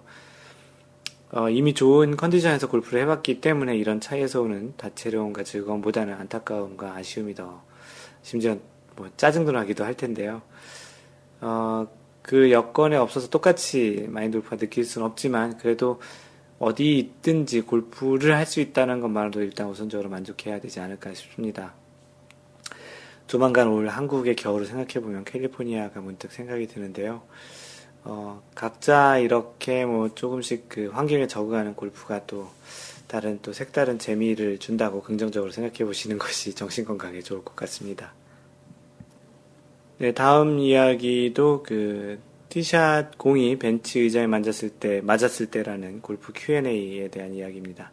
어, 이미 좋은 컨디션에서 골프를 해봤기 때문에 이런 차이에서 오는 다채로움과 즐거움보다는 안타까움과 아쉬움이 더 심지어 뭐 짜증도 나기도 할 텐데요. 어, 그 여건에 없어서 똑같이 마인드골프가 느낄 수는 없지만 그래도 어디 있든지 골프를 할 수 있다는 것만으로도 일단 우선적으로 만족해야 되지 않을까 싶습니다. 조만간 올 한국의 겨울을 생각해보면 캘리포니아가 문득 생각이 드는데요. 어, 각자 이렇게 뭐 조금씩 그 환경에 적응하는 골프가 또 다른 또 색다른 재미를 준다고 긍정적으로 생각해보시는 것이 정신건강에 좋을 것 같습니다. 네, 다음 이야기도 그 티샷 공이 벤치 의자에 만졌을 때, 맞았을 때라는 골프 큐 앤 에이에 대한 이야기입니다.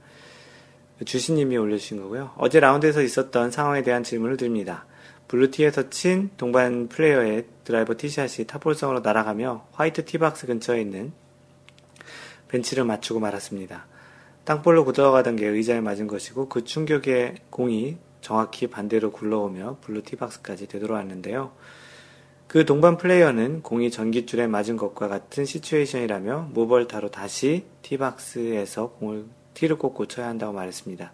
주신님이 올려주신 거고요. 어제 라운드에서 있었던 상황에 대한 질문을 드립니다. 블루티에서 친 동반 플레이어의 드라이버 티샷이 탑볼성으로 날아가며 화이트 티박스 근처에 있는 벤치를 맞추고 말았습니다. 땅볼로 굳어가던 게 의자에 맞은 것이고 그 충격에 공이 정확히 반대로 굴러오며 블루 티박스까지 되돌아왔는데요. 그 동반 플레이어는 공이 전깃줄에 맞은 것과 같은 시츄에이션이라며 모벌타로 다시 티박스에서 공을 티를 꽂고 쳐야 한다고 말했습니다.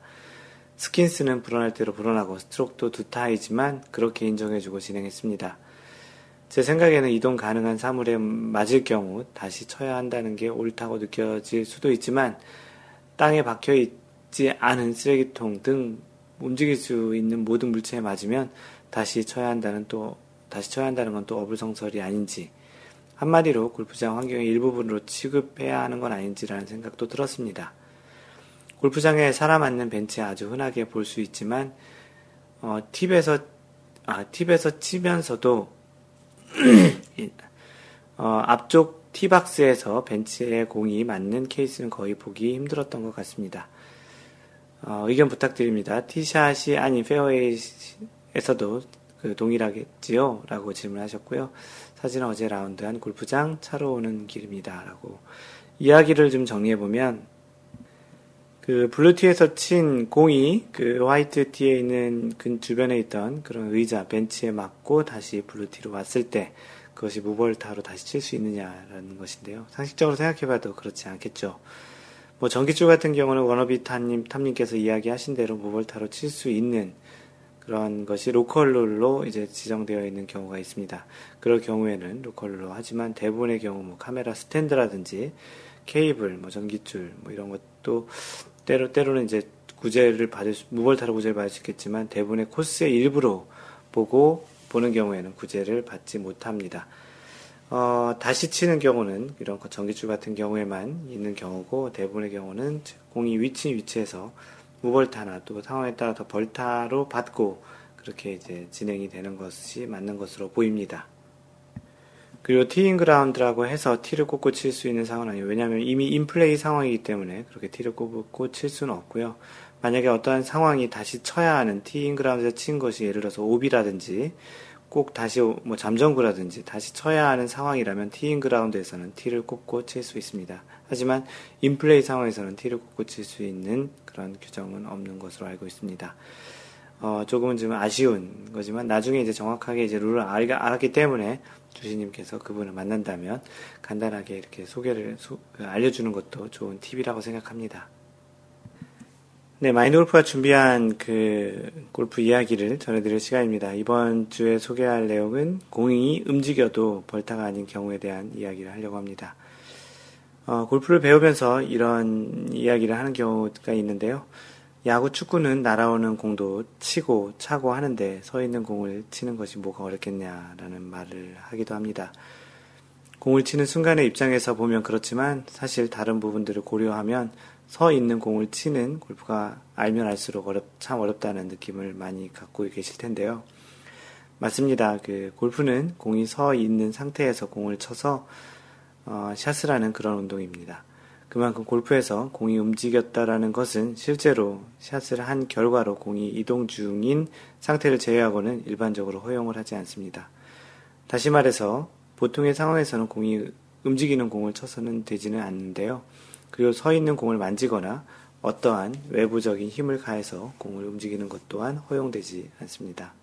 스킨스는 불어날 대로 불어나고 스트로크도 두 타이지만 그렇게 인정해주고 진행했습니다. 제 생각에는 이동 가능한 사물에 맞을 경우 다시 쳐야 한다는 게 옳다고 느껴질 수도 있지만 땅에 박혀있지 않은 쓰레기통 등 움직일 수 있는 모든 물체에 맞으면 다시 쳐야 한다는 또 다시 쳐야 한다는 건 또 어불성설이 아닌지 한마디로 골프장 환경의 일부분으로 취급해야 하는 건 아닌지라는 생각도 들었습니다. 골프장에 사람 앉는 벤치 아주 흔하게 볼 수 있지만 어, 팁에서 아, 팁에서 치면서도 어, 앞쪽 티박스에서 벤치에 공이 맞는 케이스는 거의 보기 힘들었던 것 같습니다. 어, 의견 부탁드립니다. 티샷이 아닌 페어웨이에서도 그 동일하겠지요? 라고 질문하셨고요. 사진은 어제 라운드한 골프장 차로 오는 길입니다. 라고 이야기를 좀 정리해보면 그 블루티에서 친 공이 그 화이트 티에 있는 그 주변에 있던 그런 의자, 벤치에 맞고 다시 블루티로 왔을 때 그것이 무벌타로 다시 칠 수 있느냐라는 것인데요. 상식적으로 생각해봐도 그렇지 않겠죠. 뭐 전기줄 같은 경우는 워너비 탑님, 탑님께서 이야기하신 대로 무벌타로 칠 수 있는 그런 것이 로컬룰로 이제 지정되어 있는 경우가 있습니다. 그럴 경우에는 로컬룰로 하지만 대부분의 경우 뭐 카메라 스탠드라든지 케이블, 뭐 전기줄 뭐 이런 것도 때로 때로는 이제 구제를 받을 수, 무벌타로 구제를 받을 수 있겠지만 대부분의 코스의 일부로 보고 보는 경우에는 구제를 받지 못합니다. 어, 다시 치는 경우는 이런 전기줄 같은 경우에만 있는 경우고 대부분의 경우는 공이 위치 위치에서 무벌타나 또 상황에 따라 더 벌타로 받고 그렇게 이제 진행이 되는 것이 맞는 것으로 보입니다. 그리고 티잉 그라운드라고 해서 티를 꽂고 칠 수 있는 상황은 아니에요. 왜냐하면 이미 인플레이 상황이기 때문에 그렇게 티를 꽂고 칠 수는 없고요. 만약에 어떠한 상황이 다시 쳐야 하는 티잉 그라운드에서 친 것이 예를 들어서 오비라든지 꼭 다시 뭐 잠정구라든지 다시 쳐야 하는 상황이라면 티잉 그라운드에서는 티를 꽂고 칠 수 있습니다. 하지만 인플레이 상황에서는 티를 꽂고 칠 수 있는 그런 규정은 없는 것으로 알고 있습니다. 어, 조금은 좀 아쉬운 거지만 나중에 이제 정확하게 이제 룰을 알, 알았기 때문에 주신님께서 그분을 만난다면 간단하게 이렇게 소개를 소, 알려주는 것도 좋은 팁이라고 생각합니다. 네, 마인드골프가 준비한 그 골프 이야기를 전해드릴 시간입니다. 이번 주에 소개할 내용은 공이 움직여도 벌타가 아닌 경우에 대한 이야기를 하려고 합니다. 어, 골프를 배우면서 이런 이야기를 하는 경우가 있는데요. 야구, 축구는 날아오는 공도 치고 차고 하는데 서 있는 공을 치는 것이 뭐가 어렵겠냐라는 말을 하기도 합니다. 공을 치는 순간의 입장에서 보면 그렇지만 사실 다른 부분들을 고려하면 서 있는 공을 치는 골프가 알면 알수록 어렵, 참 어렵다는 느낌을 많이 갖고 계실 텐데요. 맞습니다. 그 골프는 공이 서 있는 상태에서 공을 쳐서 어, 샷을 하는 그런 운동입니다. 그만큼 골프에서 공이 움직였다라는 것은 실제로 샷을 한 결과로 공이 이동 중인 상태를 제외하고는 일반적으로 허용을 하지 않습니다. 다시 말해서 보통의 상황에서는 공이 움직이는 공을 쳐서는 되지는 않는데요. 그리고 서 있는 공을 만지거나 어떠한 외부적인 힘을 가해서 공을 움직이는 것 또한 허용되지 않습니다.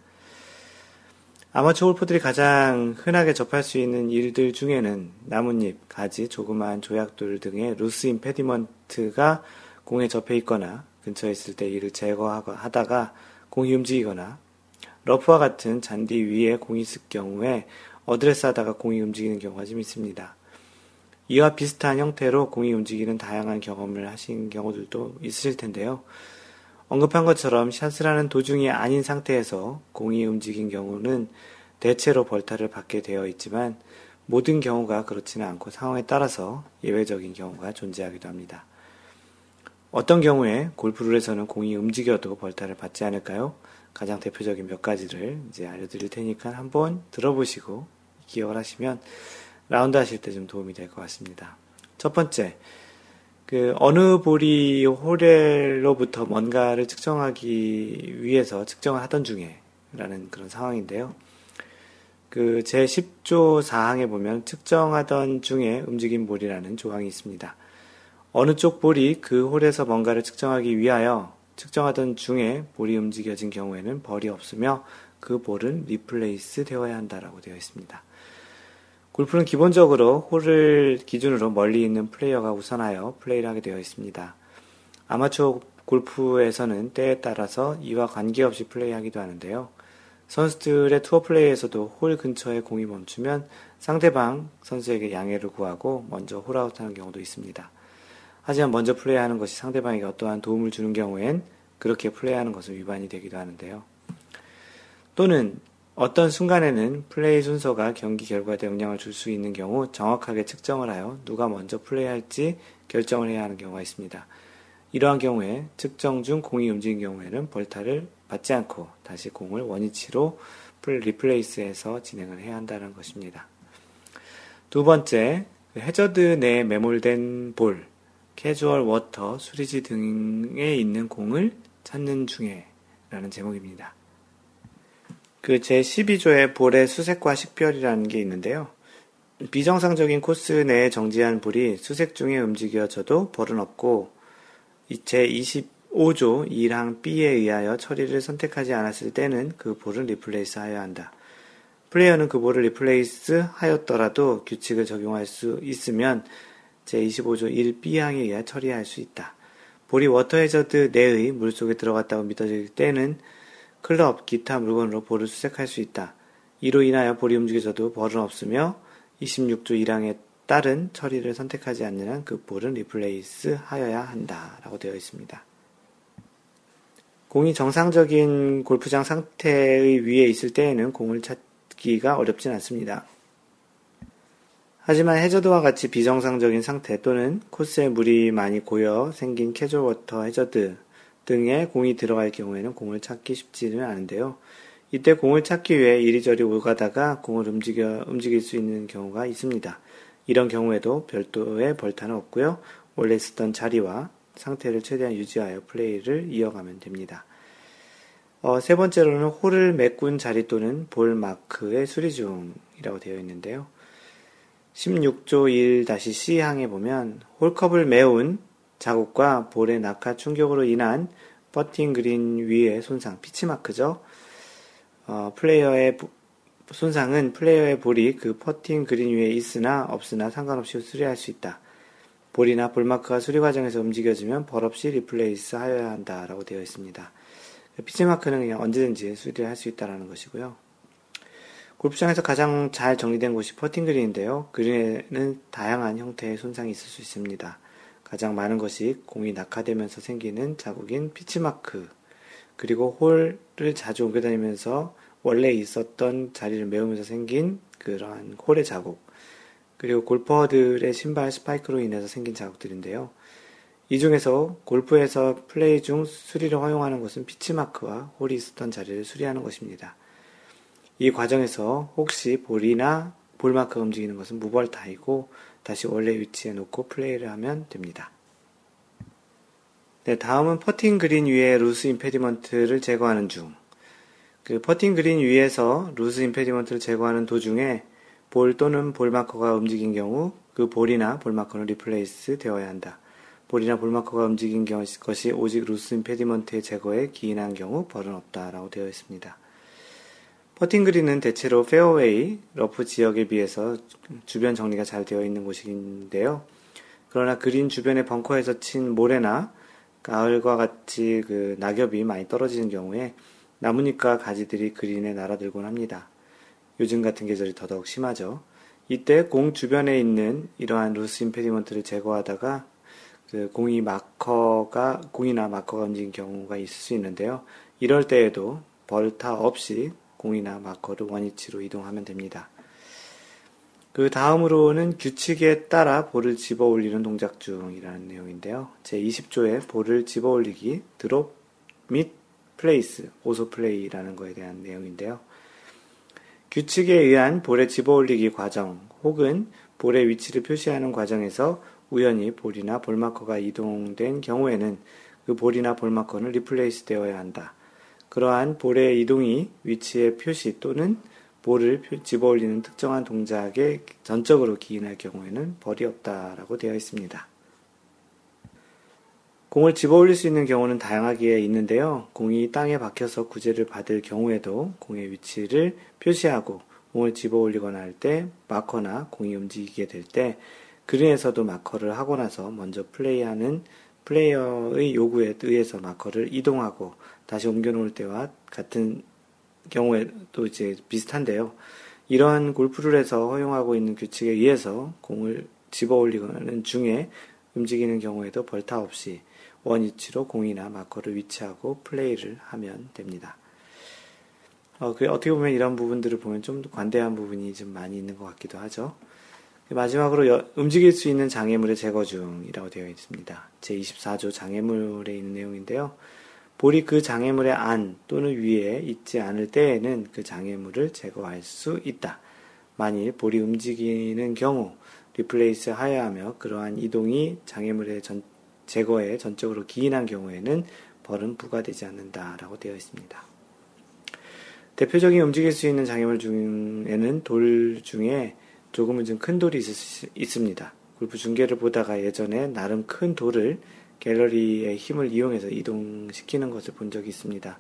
아마추어 골퍼들이 가장 흔하게 접할 수 있는 일들 중에는 나뭇잎, 가지, 조그마한 조약돌 등의 루스 임페디먼트가 공에 접해 있거나 근처에 있을 때 이를 제거하다가 공이 움직이거나 러프와 같은 잔디 위에 공이 있을 경우에 어드레스 하다가 공이 움직이는 경우가 좀 있습니다. 이와 비슷한 형태로 공이 움직이는 다양한 경험을 하신 경우들도 있으실 텐데요. 언급한 것처럼 샷을 하는 도중이 아닌 상태에서 공이 움직인 경우는 대체로 벌타를 받게 되어 있지만 모든 경우가 그렇지는 않고 상황에 따라서 예외적인 경우가 존재하기도 합니다. 어떤 경우에 골프룰에서는 공이 움직여도 벌타를 받지 않을까요? 가장 대표적인 몇 가지를 이제 알려드릴 테니까 한번 들어보시고 기억을 하시면 라운드 하실 때 좀 도움이 될 것 같습니다. 첫 번째, 그, 어느 볼이 홀로부터 뭔가를 측정하기 위해서 측정을 하던 중에, 라는 그런 상황인데요. 그, 제십조 사항에 보면 측정하던 중에 움직인 볼이라는 조항이 있습니다. 어느 쪽 볼이 그 홀에서 뭔가를 측정하기 위하여 측정하던 중에 볼이 움직여진 경우에는 벌이 없으며 그 볼은 리플레이스 되어야 한다라고 되어 있습니다. 골프는 기본적으로 홀을 기준으로 멀리 있는 플레이어가 우선하여 플레이를 하게 되어 있습니다. 아마추어 골프에서는 때에 따라서 이와 관계없이 플레이하기도 하는데요. 선수들의 투어 플레이에서도 홀 근처에 공이 멈추면 상대방 선수에게 양해를 구하고 먼저 홀아웃하는 경우도 있습니다. 하지만 먼저 플레이하는 것이 상대방에게 어떠한 도움을 주는 경우엔 그렇게 플레이하는 것은 위반이 되기도 하는데요. 또는 어떤 순간에는 플레이 순서가 경기 결과에 영향을 줄 수 있는 경우 정확하게 측정을 하여 누가 먼저 플레이할지 결정을 해야 하는 경우가 있습니다. 이러한 경우에 측정 중 공이 움직인 경우에는 벌타를 받지 않고 다시 공을 원위치로 리플레이스해서 진행을 해야 한다는 것입니다. 두 번째, 해저드 내에 매몰된 볼, 캐주얼 워터, 수리지 등에 있는 공을 찾는 중에 라는 제목입니다. 그 제십이 조의 볼의 수색과 식별이라는 게 있는데요. 비정상적인 코스 내에 정지한 볼이 수색 중에 움직여져도 벌은 없고 제이십오 조 일 항 B에 의하여 처리를 선택하지 않았을 때는 그 볼을 리플레이스하여야 한다. 플레이어는 그 볼을 리플레이스하였더라도 규칙을 적용할 수 있으면 제이십오 조 일 B항에 의하여 처리할 수 있다. 볼이 워터헤저드 내의 물속에 들어갔다고 믿어질 때는 클럽, 기타 물건으로 볼을 수색할 수 있다. 이로 인하여 볼이 움직여져도 벌은 없으며 이십육 조 일 항에 따른 처리를 선택하지 않는 한 그 볼은 리플레이스 하여야 한다 라고 되어 있습니다. 공이 정상적인 골프장 상태의 위에 있을 때에는 공을 찾기가 어렵진 않습니다. 하지만 해저드와 같이 비정상적인 상태 또는 코스에 물이 많이 고여 생긴 캐주얼워터 해저드 등에 공이 들어갈 경우에는 공을 찾기 쉽지는 않은데요. 이때 공을 찾기 위해 이리저리 오가다가 공을 움직여, 움직일 수 있는 경우가 있습니다. 이런 경우에도 별도의 벌타는 없고요. 원래 있었던 자리와 상태를 최대한 유지하여 플레이를 이어가면 됩니다. 어, 세 번째로는 홀을 메꾼 자리 또는 볼 마크의 수리 중이라고 되어 있는데요. 십육 조 일 씨 항에 보면 홀컵을 메운 자국과 볼의 낙하 충격으로 인한 퍼팅 그린 위의 손상, 피치마크죠. 어, 플레이어의 보, 손상은 플레이어의 볼이 그 퍼팅 그린 위에 있으나 없으나 상관없이 수리할 수 있다. 볼이나 볼마크가 수리 과정에서 움직여지면 벌 없이 리플레이스 하여야 한다 라고 되어 있습니다. 피치마크는 그냥 언제든지 수리할 수 있다는 것이고요. 골프장에서 가장 잘 정리된 곳이 퍼팅 그린인데요. 그린에는 다양한 형태의 손상이 있을 수 있습니다. 가장 많은 것이 공이 낙하되면서 생기는 자국인 피치마크, 그리고 홀을 자주 옮겨다니면서 원래 있었던 자리를 메우면서 생긴 그러한 홀의 자국, 그리고 골퍼들의 신발 스파이크로 인해서 생긴 자국들인데요. 이 중에서 골프에서 플레이 중 수리를 허용하는 것은 피치마크와 홀이 있었던 자리를 수리하는 것입니다. 이 과정에서 혹시 볼이나 볼마크가 움직이는 것은 무벌타이고 다시 원래 위치에 놓고 플레이를 하면 됩니다. 네, 다음은 퍼팅 그린 위에 루스 임페디먼트를 제거하는 중. 그 퍼팅 그린 위에서 루스 임페디먼트를 제거하는 도중에 볼 또는 볼마커가 움직인 경우 그 볼이나 볼마커는 리플레이스 되어야 한다. 볼이나 볼마커가 움직인 것이 오직 루스 임페디먼트의 제거에 기인한 경우 벌은 없다라고 되어 있습니다. 퍼팅 그린은 대체로 페어웨이, 러프 지역에 비해서 주변 정리가 잘 되어 있는 곳인데요. 그러나 그린 주변의 벙커에서 친 모래나 가을과 같이 그 낙엽이 많이 떨어지는 경우에 나뭇잎과 가지들이 그린에 날아들곤 합니다. 요즘 같은 계절이 더더욱 심하죠. 이때 공 주변에 있는 이러한 루스 임페디먼트를 제거하다가 그 공이 마커가, 공이나 마커가 움직인 경우가 있을 수 있는데요. 이럴 때에도 벌타 없이 공이나 마커를 원위치로 이동하면 됩니다. 그 다음으로는 규칙에 따라 볼을 집어 올리는 동작 중이라는 내용인데요. 제이십 조의 볼을 집어 올리기, 드롭 및 플레이스, 오소 플레이라는 거에 대한 내용인데요. 규칙에 의한 볼의 집어 올리기 과정 혹은 볼의 위치를 표시하는 과정에서 우연히 볼이나 볼마커가 이동된 경우에는 그 볼이나 볼마커는 리플레이스 되어야 한다. 그러한 볼의 이동이 위치의 표시 또는 볼을 집어 올리는 특정한 동작에 전적으로 기인할 경우에는 벌이 없다라고 되어 있습니다. 공을 집어 올릴 수 있는 경우는 다양하게 있는데요. 공이 땅에 박혀서 구제를 받을 경우에도 공의 위치를 표시하고 공을 집어 올리거나 할 때 마커나 공이 움직이게 될 때 그린에서도 마커를 하고 나서 먼저 플레이하는 플레이어의 요구에 의해서 마커를 이동하고 다시 옮겨 놓을 때와 같은 경우에도 이제 비슷한데요. 이러한 골프룰에서 허용하고 있는 규칙에 의해서 공을 집어 올리는 중에 움직이는 경우에도 벌타 없이 원위치로 공이나 마커를 위치하고 플레이를 하면 됩니다. 어, 그 어떻게 보면 이런 부분들을 보면 좀 관대한 부분이 좀 많이 있는 것 같기도 하죠. 마지막으로 여, 움직일 수 있는 장애물의 제거 중이라고 되어 있습니다. 제이십사 조 장애물에 있는 내용인데요. 볼이 그 장애물의 안 또는 위에 있지 않을 때에는 그 장애물을 제거할 수 있다. 만일 볼이 움직이는 경우 리플레이스 하여야 하며 그러한 이동이 장애물의 전, 제거에 전적으로 기인한 경우에는 벌은 부과되지 않는다라고 되어 있습니다. 대표적인 움직일 수 있는 장애물 중에는 돌 중에 조금은 좀 큰 돌이 있을 수 있습니다. 골프 중계를 보다가 예전에 나름 큰 돌을 갤러리의 힘을 이용해서 이동시키는 것을 본 적이 있습니다.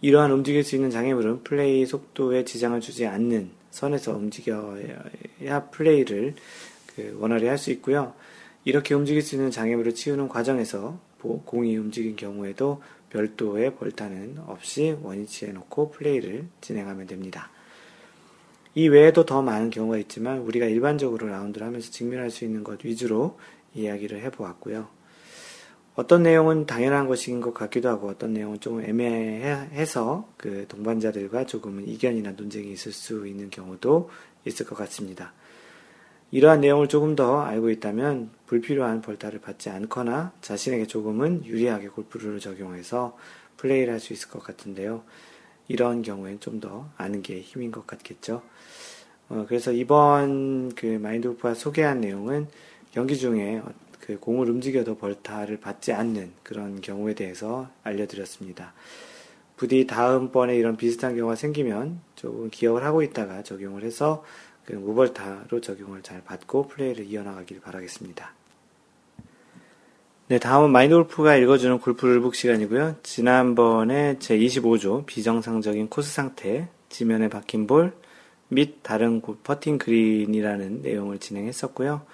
이러한 움직일 수 있는 장애물은 플레이 속도에 지장을 주지 않는 선에서 움직여야 플레이를 그 원활히 할 수 있고요. 이렇게 움직일 수 있는 장애물을 치우는 과정에서 공이 움직인 경우에도 별도의 벌타는 없이 원위치에 놓고 플레이를 진행하면 됩니다. 이 외에도 더 많은 경우가 있지만 우리가 일반적으로 라운드를 하면서 직면할 수 있는 것 위주로 이야기를 해보았고요. 어떤 내용은 당연한 것인 것 같기도 하고 어떤 내용은 좀 애매해서 그 동반자들과 조금은 이견이나 논쟁이 있을 수 있는 경우도 있을 것 같습니다. 이러한 내용을 조금 더 알고 있다면 불필요한 벌타를 받지 않거나 자신에게 조금은 유리하게 골프룰을 적용해서 플레이를 할 수 있을 것 같은데요. 이런 경우엔 좀 더 아는 게 힘인 것 같겠죠. 어, 그래서 이번 그 마인드골프가 소개한 내용은 경기 중에 그 공을 움직여도 벌타를 받지 않는 그런 경우에 대해서 알려드렸습니다. 부디 다음번에 이런 비슷한 경우가 생기면 조금 기억을 하고 있다가 적용을 해서 그 무벌타로 적용을 잘 받고 플레이를 이어나가길 바라겠습니다. 네, 다음은 마인드골프가 읽어주는 골프룰북 시간이고요. 지난번에 제이십오 조 비정상적인 코스 상태, 지면에 박힌 볼 및 다른 퍼팅 그린이라는 내용을 진행했었고요.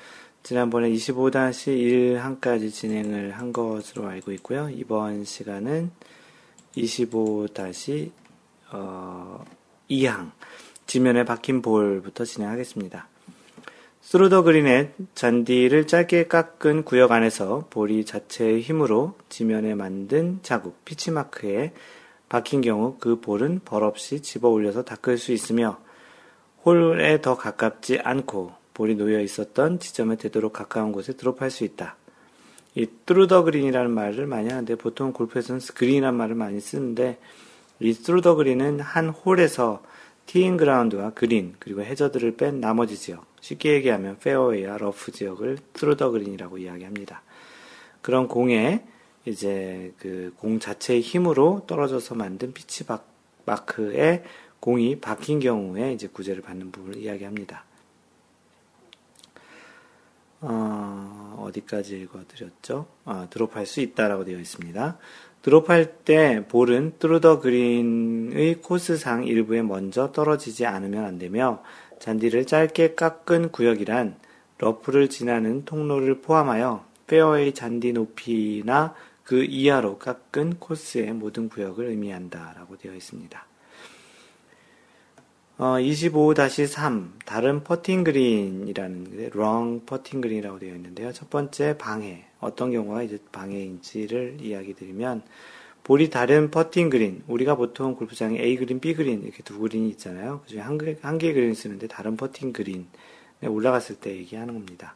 지난번에 이십오 다시 일 항까지 진행을 한 것으로 알고 있고요. 이번 시간은 이십오 다시 이 항 어, 지면에 박힌 볼부터 진행하겠습니다. 스루 더 그린의 잔디를 짧게 깎은 구역 안에서 볼이 자체의 힘으로 지면에 만든 자국, 피치마크에 박힌 경우 그 볼은 벌없이 집어 올려서 닦을 수 있으며 홀에 더 가깝지 않고 볼이 놓여 있었던 지점에 되도록 가까운 곳에 드롭할 수 있다. 이 스루 더 그린이라는 말을 많이 하는데 보통 골프에서는 그린이라는 말을 많이 쓰는데 이 스루 더 그린은 한 홀에서 티잉 그라운드와 그린, 그리고 해저드를 뺀 나머지 지역, 쉽게 얘기하면 페어웨이와 러프 지역을 스루 더 그린이라고 이야기합니다. 그런 공에 이제 그 공 자체의 힘으로 떨어져서 만든 피치 마크에 공이 박힌 경우에 이제 구제를 받는 부분을 이야기합니다. 어, 어디까지 읽어드렸죠? 아, 드롭할 수 있다라고 되어 있습니다. 드롭할 때 볼은 스루 더 그린의 코스상 일부에 먼저 떨어지지 않으면 안되며 잔디를 짧게 깎은 구역이란 러프를 지나는 통로를 포함하여 페어웨이 잔디 높이나 그 이하로 깎은 코스의 모든 구역을 의미한다 라고 되어 있습니다. 어, 이십오 다시 삼 다른 퍼팅 그린이라는 wrong 퍼팅 그린이라고 되어 있는데요. 첫 번째 방해. 어떤 경우가 이제 방해인지를 이야기 드리면 볼이 다른 퍼팅 그린. 우리가 보통 골프장에 A 그린, B 그린 이렇게 두 그린이 있잖아요. 그중에 한, 한 개의 그린 쓰는데 다른 퍼팅 그린에 올라갔을 때 얘기하는 겁니다.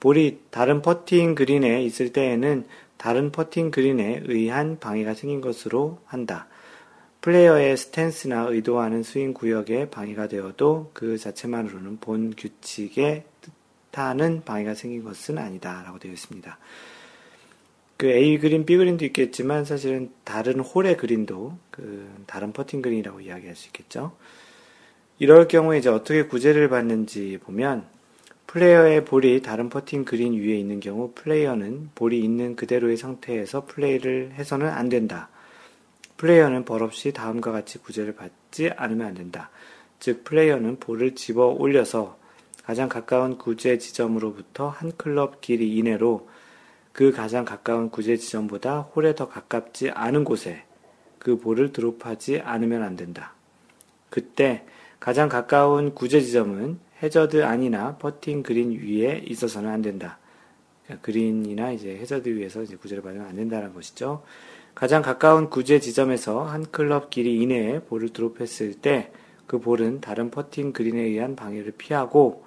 볼이 다른 퍼팅 그린에 있을 때에는 다른 퍼팅 그린에 의한 방해가 생긴 것으로 한다. 플레이어의 스탠스나 의도하는 스윙 구역에 방해가 되어도 그 자체만으로는 본 규칙에 뜻하는 방해가 생긴 것은 아니다 라고 되어 있습니다. 그 A 그린, B 그린도 있겠지만 사실은 다른 홀의 그린도 그 다른 퍼팅 그린이라고 이야기할 수 있겠죠. 이럴 경우에 이제 어떻게 구제를 받는지 보면 플레이어의 볼이 다른 퍼팅 그린 위에 있는 경우 플레이어는 볼이 있는 그대로의 상태에서 플레이를 해서는 안 된다. 플레이어는 벌없이 다음과 같이 구제를 받지 않으면 안 된다. 즉 플레이어는 볼을 집어 올려서 가장 가까운 구제 지점으로부터 한 클럽 길이 이내로 그 가장 가까운 구제 지점보다 홀에 더 가깝지 않은 곳에 그 볼을 드롭하지 않으면 안 된다. 그때 가장 가까운 구제 지점은 해저드 안이나 퍼팅 그린 위에 있어서는 안 된다. 그러니까 그린이나 이제 해저드 위에서 이제 구제를 받으면 안 된다는 것이죠. 가장 가까운 구제 지점에서 한 클럽 길이 이내에 볼을 드롭했을 때 그 볼은 다른 퍼팅 그린에 의한 방해를 피하고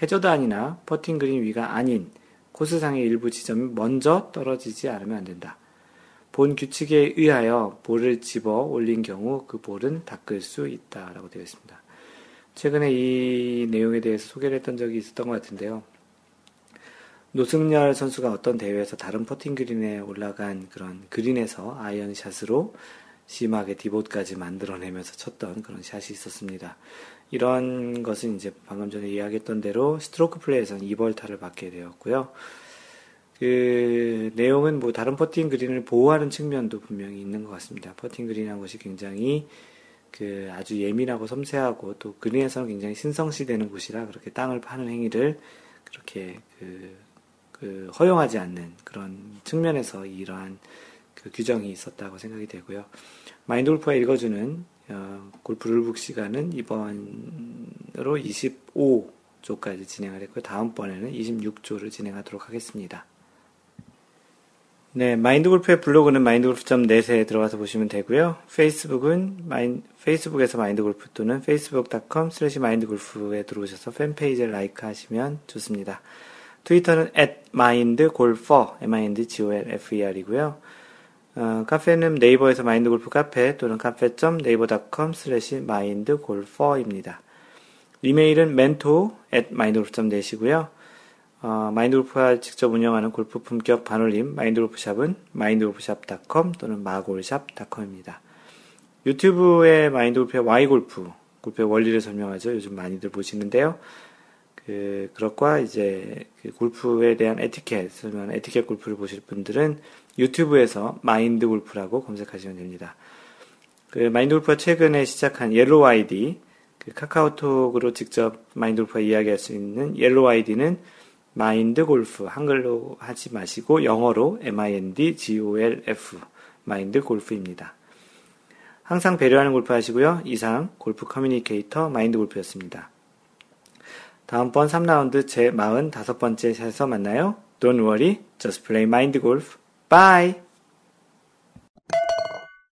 해저드 안이나 퍼팅 그린 위가 아닌 코스상의 일부 지점이 먼저 떨어지지 않으면 안 된다. 본 규칙에 의하여 볼을 집어 올린 경우 그 볼은 닦을 수 있다 라고 되어 있습니다. 최근에 이 내용에 대해서 소개를 했던 적이 있었던 것 같은데요. 노승열 선수가 어떤 대회에서 다른 퍼팅 그린에 올라간 그런 그린에서 아이언샷으로 심하게 디봇까지 만들어내면서 쳤던 그런 샷이 있었습니다. 이런 것은 이제 방금 전에 이야기했던 대로 스트로크 플레이에서는 이벌타를 받게 되었고요. 그 내용은 뭐 다른 퍼팅 그린을 보호하는 측면도 분명히 있는 것 같습니다. 퍼팅 그린이라는 것이 굉장히 그 아주 예민하고 섬세하고 또 그린에서는 굉장히 신성시되는 곳이라 그렇게 땅을 파는 행위를 그렇게 그, 그 허용하지 않는 그런 측면에서 이러한 그 규정이 있었다고 생각이 되고요. 마인드골프가 읽어주는 어, 골프 룰북 시간은 이번으로 이십오 조까지 진행을 했고요. 다음번에는 이십육 조를 진행하도록 하겠습니다. 네, 마인드골프의 블로그는 마인드골프 닷 넷에 들어가서 보시면 되고요. 페이스북은 마인, 페이스북에서 마인드골프 또는 페이스북 닷 컴 슬래시 마인드골프에 들어오셔서 팬페이지를 라이크하시면 좋습니다. 트위터는 앳 마인드골퍼 엠 아이 엔 디 지 오 엘 에프 이 알이고요. 어, 카페는 네이버에서 마인드골프 카페 또는 카페 점 네이버 닷 컴 슬래시 마인드골퍼입니다. 이메일은 멘토 앳 마인드골프 닷 넷이고요. 어, 마인드골프가 직접 운영하는 골프 품격 반올림 마인드골프샵은 마인드골프샵 닷 컴 또는 마골샵 닷 컴입니다. 유튜브에 마인드골프의 Y골프, 골프의 원리를 설명하죠. 요즘 많이들 보시는데요. 그, 그것과 이제 그 골프에 대한 에티켓, 설명 에티켓 골프를 보실 분들은 유튜브에서 마인드골프라고 검색하시면 됩니다. 그 마인드골프가 최근에 시작한 옐로우 아이디, 그 카카오톡으로 직접 마인드골프가 이야기할 수 있는 옐로우 아이디는 마인드골프, 한글로 하지 마시고 영어로 엠 아이 엔 디 지 오 엘 에프, 마인드골프입니다. 항상 배려하는 골프 하시고요. 이상 골프 커뮤니케이터 마인드골프였습니다. 다음번 삼 라운드 제 사십오 번째 샷에서 만나요. Don't worry, just play mind golf. Bye!